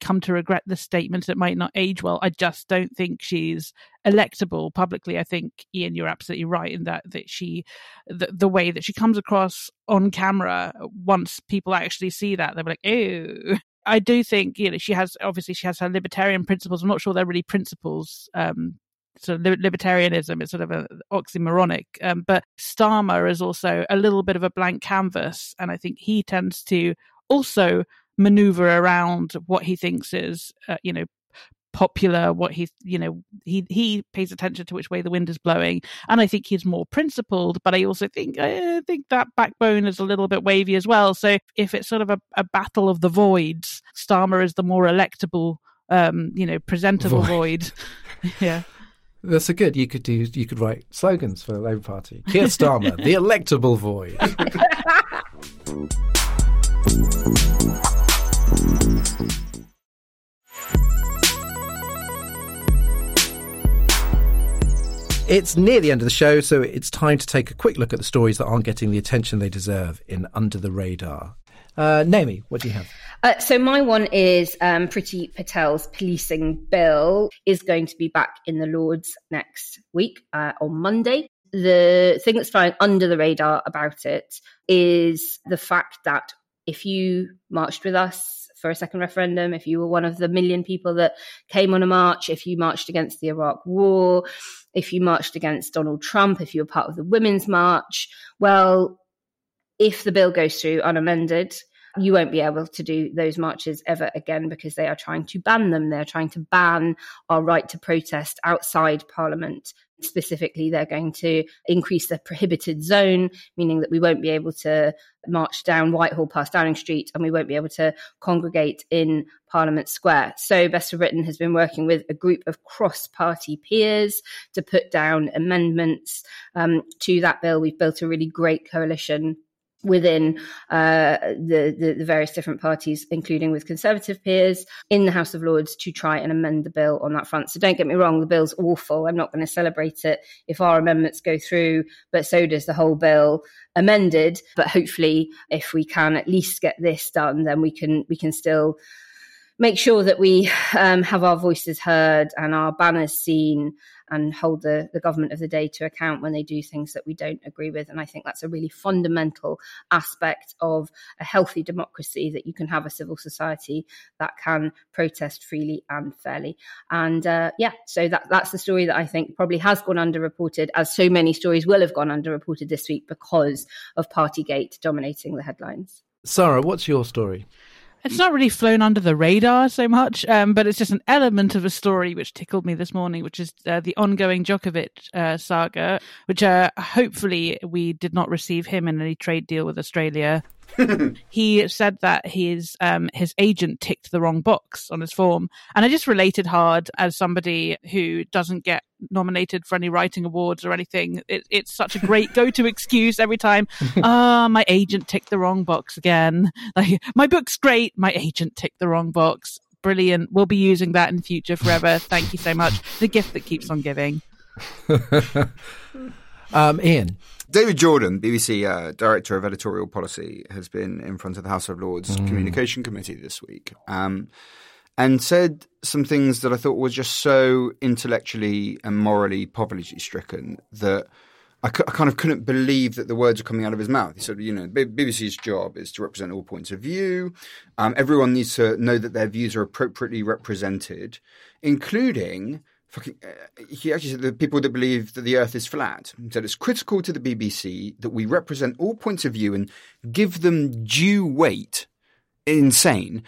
come to regret this statement. It might not age well. I just don't think she's electable publicly. I think, Ian, you're absolutely right in that she, the way that she comes across on camera, once people actually see that, they're like, ew. I do think, you know, she has her libertarian principles. I'm not sure they're really principles. Sort of libertarianism is sort of oxymoronic, but Starmer is also a little bit of a blank canvas, and I think he tends to also maneuver around what he thinks is, popular, what he pays attention to which way the wind is blowing, and I think he's more principled, but I also think that backbone is a little bit wavy as well. So if it's sort of a battle of the voids, Starmer is the more electable, presentable void. Yeah. That's a good. You could write slogans for the Labour Party. Keir Starmer, the electable void. It's near the end of the show, so it's time to take a quick look at the stories that aren't getting the attention they deserve in Under the Radar. Naomi, what do you have? So my one is Priti Patel's policing bill is going to be back in the Lords next week on Monday. The thing that's flying under the radar about it is the fact that if you marched with us for a second referendum, if you were one of the million people that came on a march, if you marched against the Iraq War, if you marched against Donald Trump, if you were part of the Women's March, well, if the bill goes through unamended, you won't be able to do those marches ever again, because they are trying to ban them. They're trying to ban our right to protest outside Parliament. Specifically, they're going to increase the prohibited zone, meaning that we won't be able to march down Whitehall past Downing Street, and we won't be able to congregate in Parliament Square. So Best for Britain has been working with a group of cross-party peers to put down amendments to that bill. We've built a really great coalition within the various different parties, including with Conservative peers in the House of Lords, to try and amend the bill on that front. So don't get me wrong, the bill's awful. I'm not going to celebrate it if our amendments go through, but so does the whole bill amended. But hopefully, if we can at least get this done, then we can still make sure that we have our voices heard and our banners seen, and hold the government of the day to account when they do things that we don't agree with. And I think that's a really fundamental aspect of a healthy democracy, that you can have a civil society that can protest freely and fairly. And so that's the story that I think probably has gone underreported, as so many stories will have gone underreported this week because of Partygate dominating the headlines. Sarah, what's your story? It's not really flown under the radar so much, but it's just an element of a story which tickled me this morning, which is the ongoing Djokovic saga, which hopefully we did not receive him in any trade deal with Australia. He said that his agent ticked the wrong box on his form, and I just related hard as somebody who doesn't get nominated for any writing awards or anything. It's such a great go-to excuse every time. My agent ticked the wrong box again. Like, my book's great, my agent ticked the wrong box. Brilliant. We'll be using that in the future forever. Thank you so much. The gift that keeps on giving. Ian. David Jordan, BBC Director of Editorial Policy, has been in front of the House of Lords Communication Committee this week and said some things that I thought were just so intellectually and morally poverty-stricken that I kind of couldn't believe that the words were coming out of his mouth. He said, BBC's job is to represent all points of view. Everyone needs to know that their views are appropriately represented, including... he actually said the people that believe that the earth is flat. He said it's critical to the BBC that we represent all points of view and give them due weight. Insane.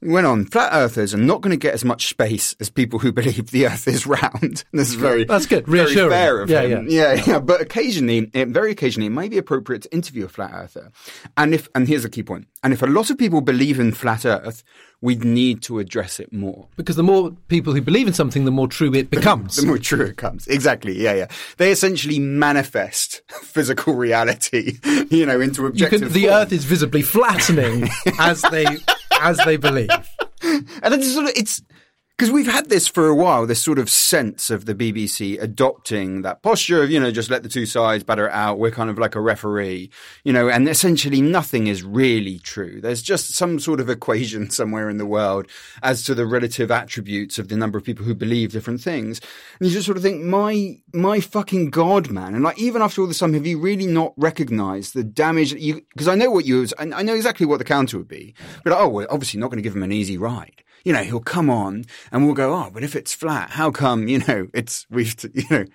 He went on, flat earthers are not going to get as much space as people who believe the earth is round. This is very, that's good, reassuring. Very fair of him. Yeah. But very occasionally, it may be appropriate to interview a flat earther. And here's a key point. And if a lot of people believe in flat earth, we need to address it more. Because the more people who believe in something, the more true it becomes. The more true it comes. Exactly. Yeah. They essentially manifest physical reality, into objective form. The earth is visibly flattening as they believe. And it's Because we've had this for a while, this sort of sense of the BBC adopting that posture of, you know, just let the two sides batter it out. We're kind of like a referee, you know, and essentially nothing is really true. There's just some sort of equation somewhere in the world as to the relative attributes of the number of people who believe different things. And you just sort of think, my fucking God, man. And like, even after all this time, have you really not recognized the damage that you, because I know what you, I know exactly what the counter would be, but oh, we're obviously not going to give him an easy ride. You know, he'll come on and we'll go, oh, but if it's flat, how come, you know,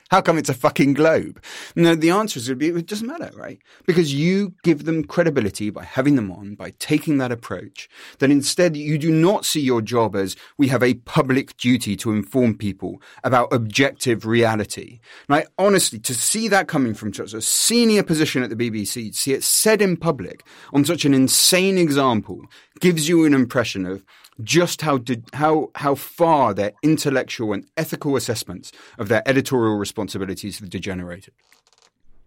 how come it's a fucking globe? No, the answer is going to be, it doesn't matter, right? Because you give them credibility by having them on, by taking that approach, that instead you do not see your job as we have a public duty to inform people about objective reality. And I honestly, to see that coming from such a senior position at the BBC, to see it said in public on such an insane example gives you an impression of just how far their intellectual and ethical assessments of their editorial responsibilities have degenerated.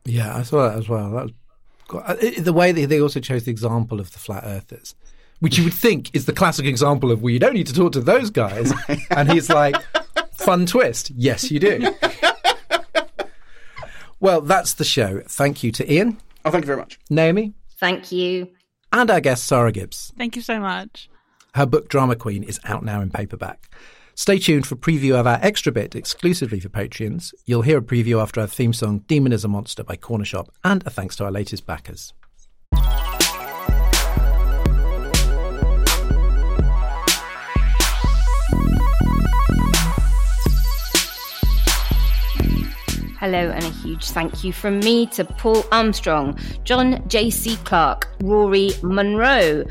Yeah, I saw that as well. That was the way they also chose the example of the flat earthers, which you would think is the classic example of, well, you don't need to talk to those guys. And he's like, fun twist. Yes, you do. Well, that's the show. Thank you to Ian. Oh, thank you very much. Naomi. Thank you. And our guest, Sarah Gibbs. Thank you so much. Her book, Drama Queen, is out now in paperback. Stay tuned for a preview of our extra bit exclusively for Patreons. You'll hear a preview after our theme song, Demon is a Monster by Corner Shop, and a thanks to our latest backers. Hello and a huge thank you from me to Paul Armstrong, John J.C. Clark, Rory Munro,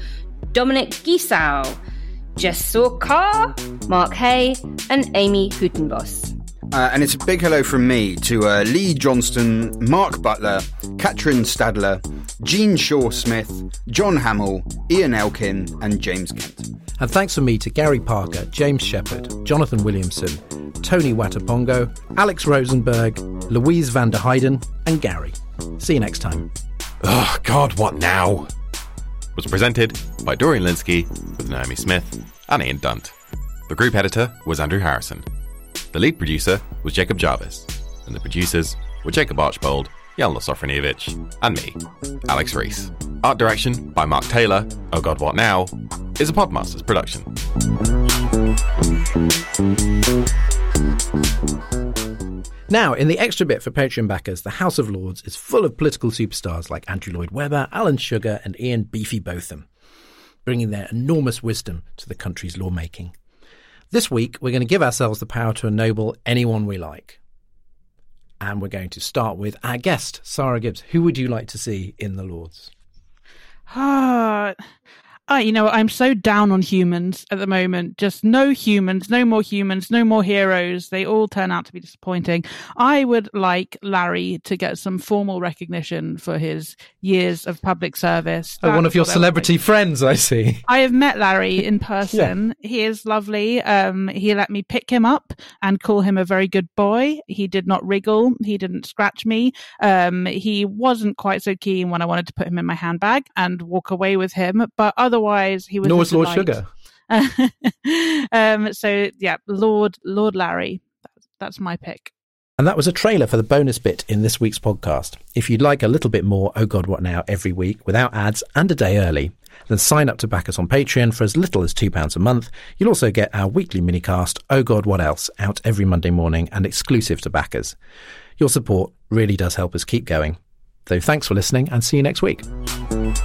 Dominic Gisau, Jessor Carr, Mark Hay, and Amy Hootenboss. And it's a big hello from me to Lee Johnston, Mark Butler, Katrin Stadler, Jean Shaw-Smith, John Hamill, Ian Elkin, and James Kent. And thanks from me to Gary Parker, James Shepherd, Jonathan Williamson, Tony Watapongo, Alex Rosenberg, Louise van der Heijden, and Gary. See you next time. Oh, God, what now? Was presented by Dorian Linsky with Naomi Smith and Ian Dunt. The group editor was Andrew Harrison. The lead producer was Jacob Jarvis, and the producers were Jacob Archbold, Yelena Sofronievich, and me, Alex Reese. Art direction by Mark Taylor. Oh God, what now? Is a Podmasters production. Now, in the extra bit for Patreon backers, the House of Lords is full of political superstars like Andrew Lloyd Webber, Alan Sugar, and Ian Beefy Botham, bringing their enormous wisdom to the country's lawmaking. This week, we're going to give ourselves the power to ennoble anyone we like. And we're going to start with our guest, Sarah Gibbs. Who would you like to see in the Lords? You know, I'm so down on humans at the moment. Just no humans, no more humans, no more heroes. They all turn out to be disappointing. I would like Larry to get some formal recognition for his years of public service. Oh, one of your celebrity friends, I see. I have met Larry in person. Yeah. He is lovely. He let me pick him up and call him a very good boy. He did not wriggle. He didn't scratch me. He wasn't quite so keen when I wanted to put him in my handbag and walk away with him, but otherwise, he was. Nor was Lord Sugar. So yeah, Lord Larry. That's my pick. And that was a trailer for the bonus bit in this week's podcast. If you'd like a little bit more, oh God, what now? Every week without ads and a day early, then sign up to back us on Patreon for as little as £2 a month. You'll also get our weekly minicast, Oh God, What Else, out every Monday morning and exclusive to backers. Your support really does help us keep going. So thanks for listening and see you next week.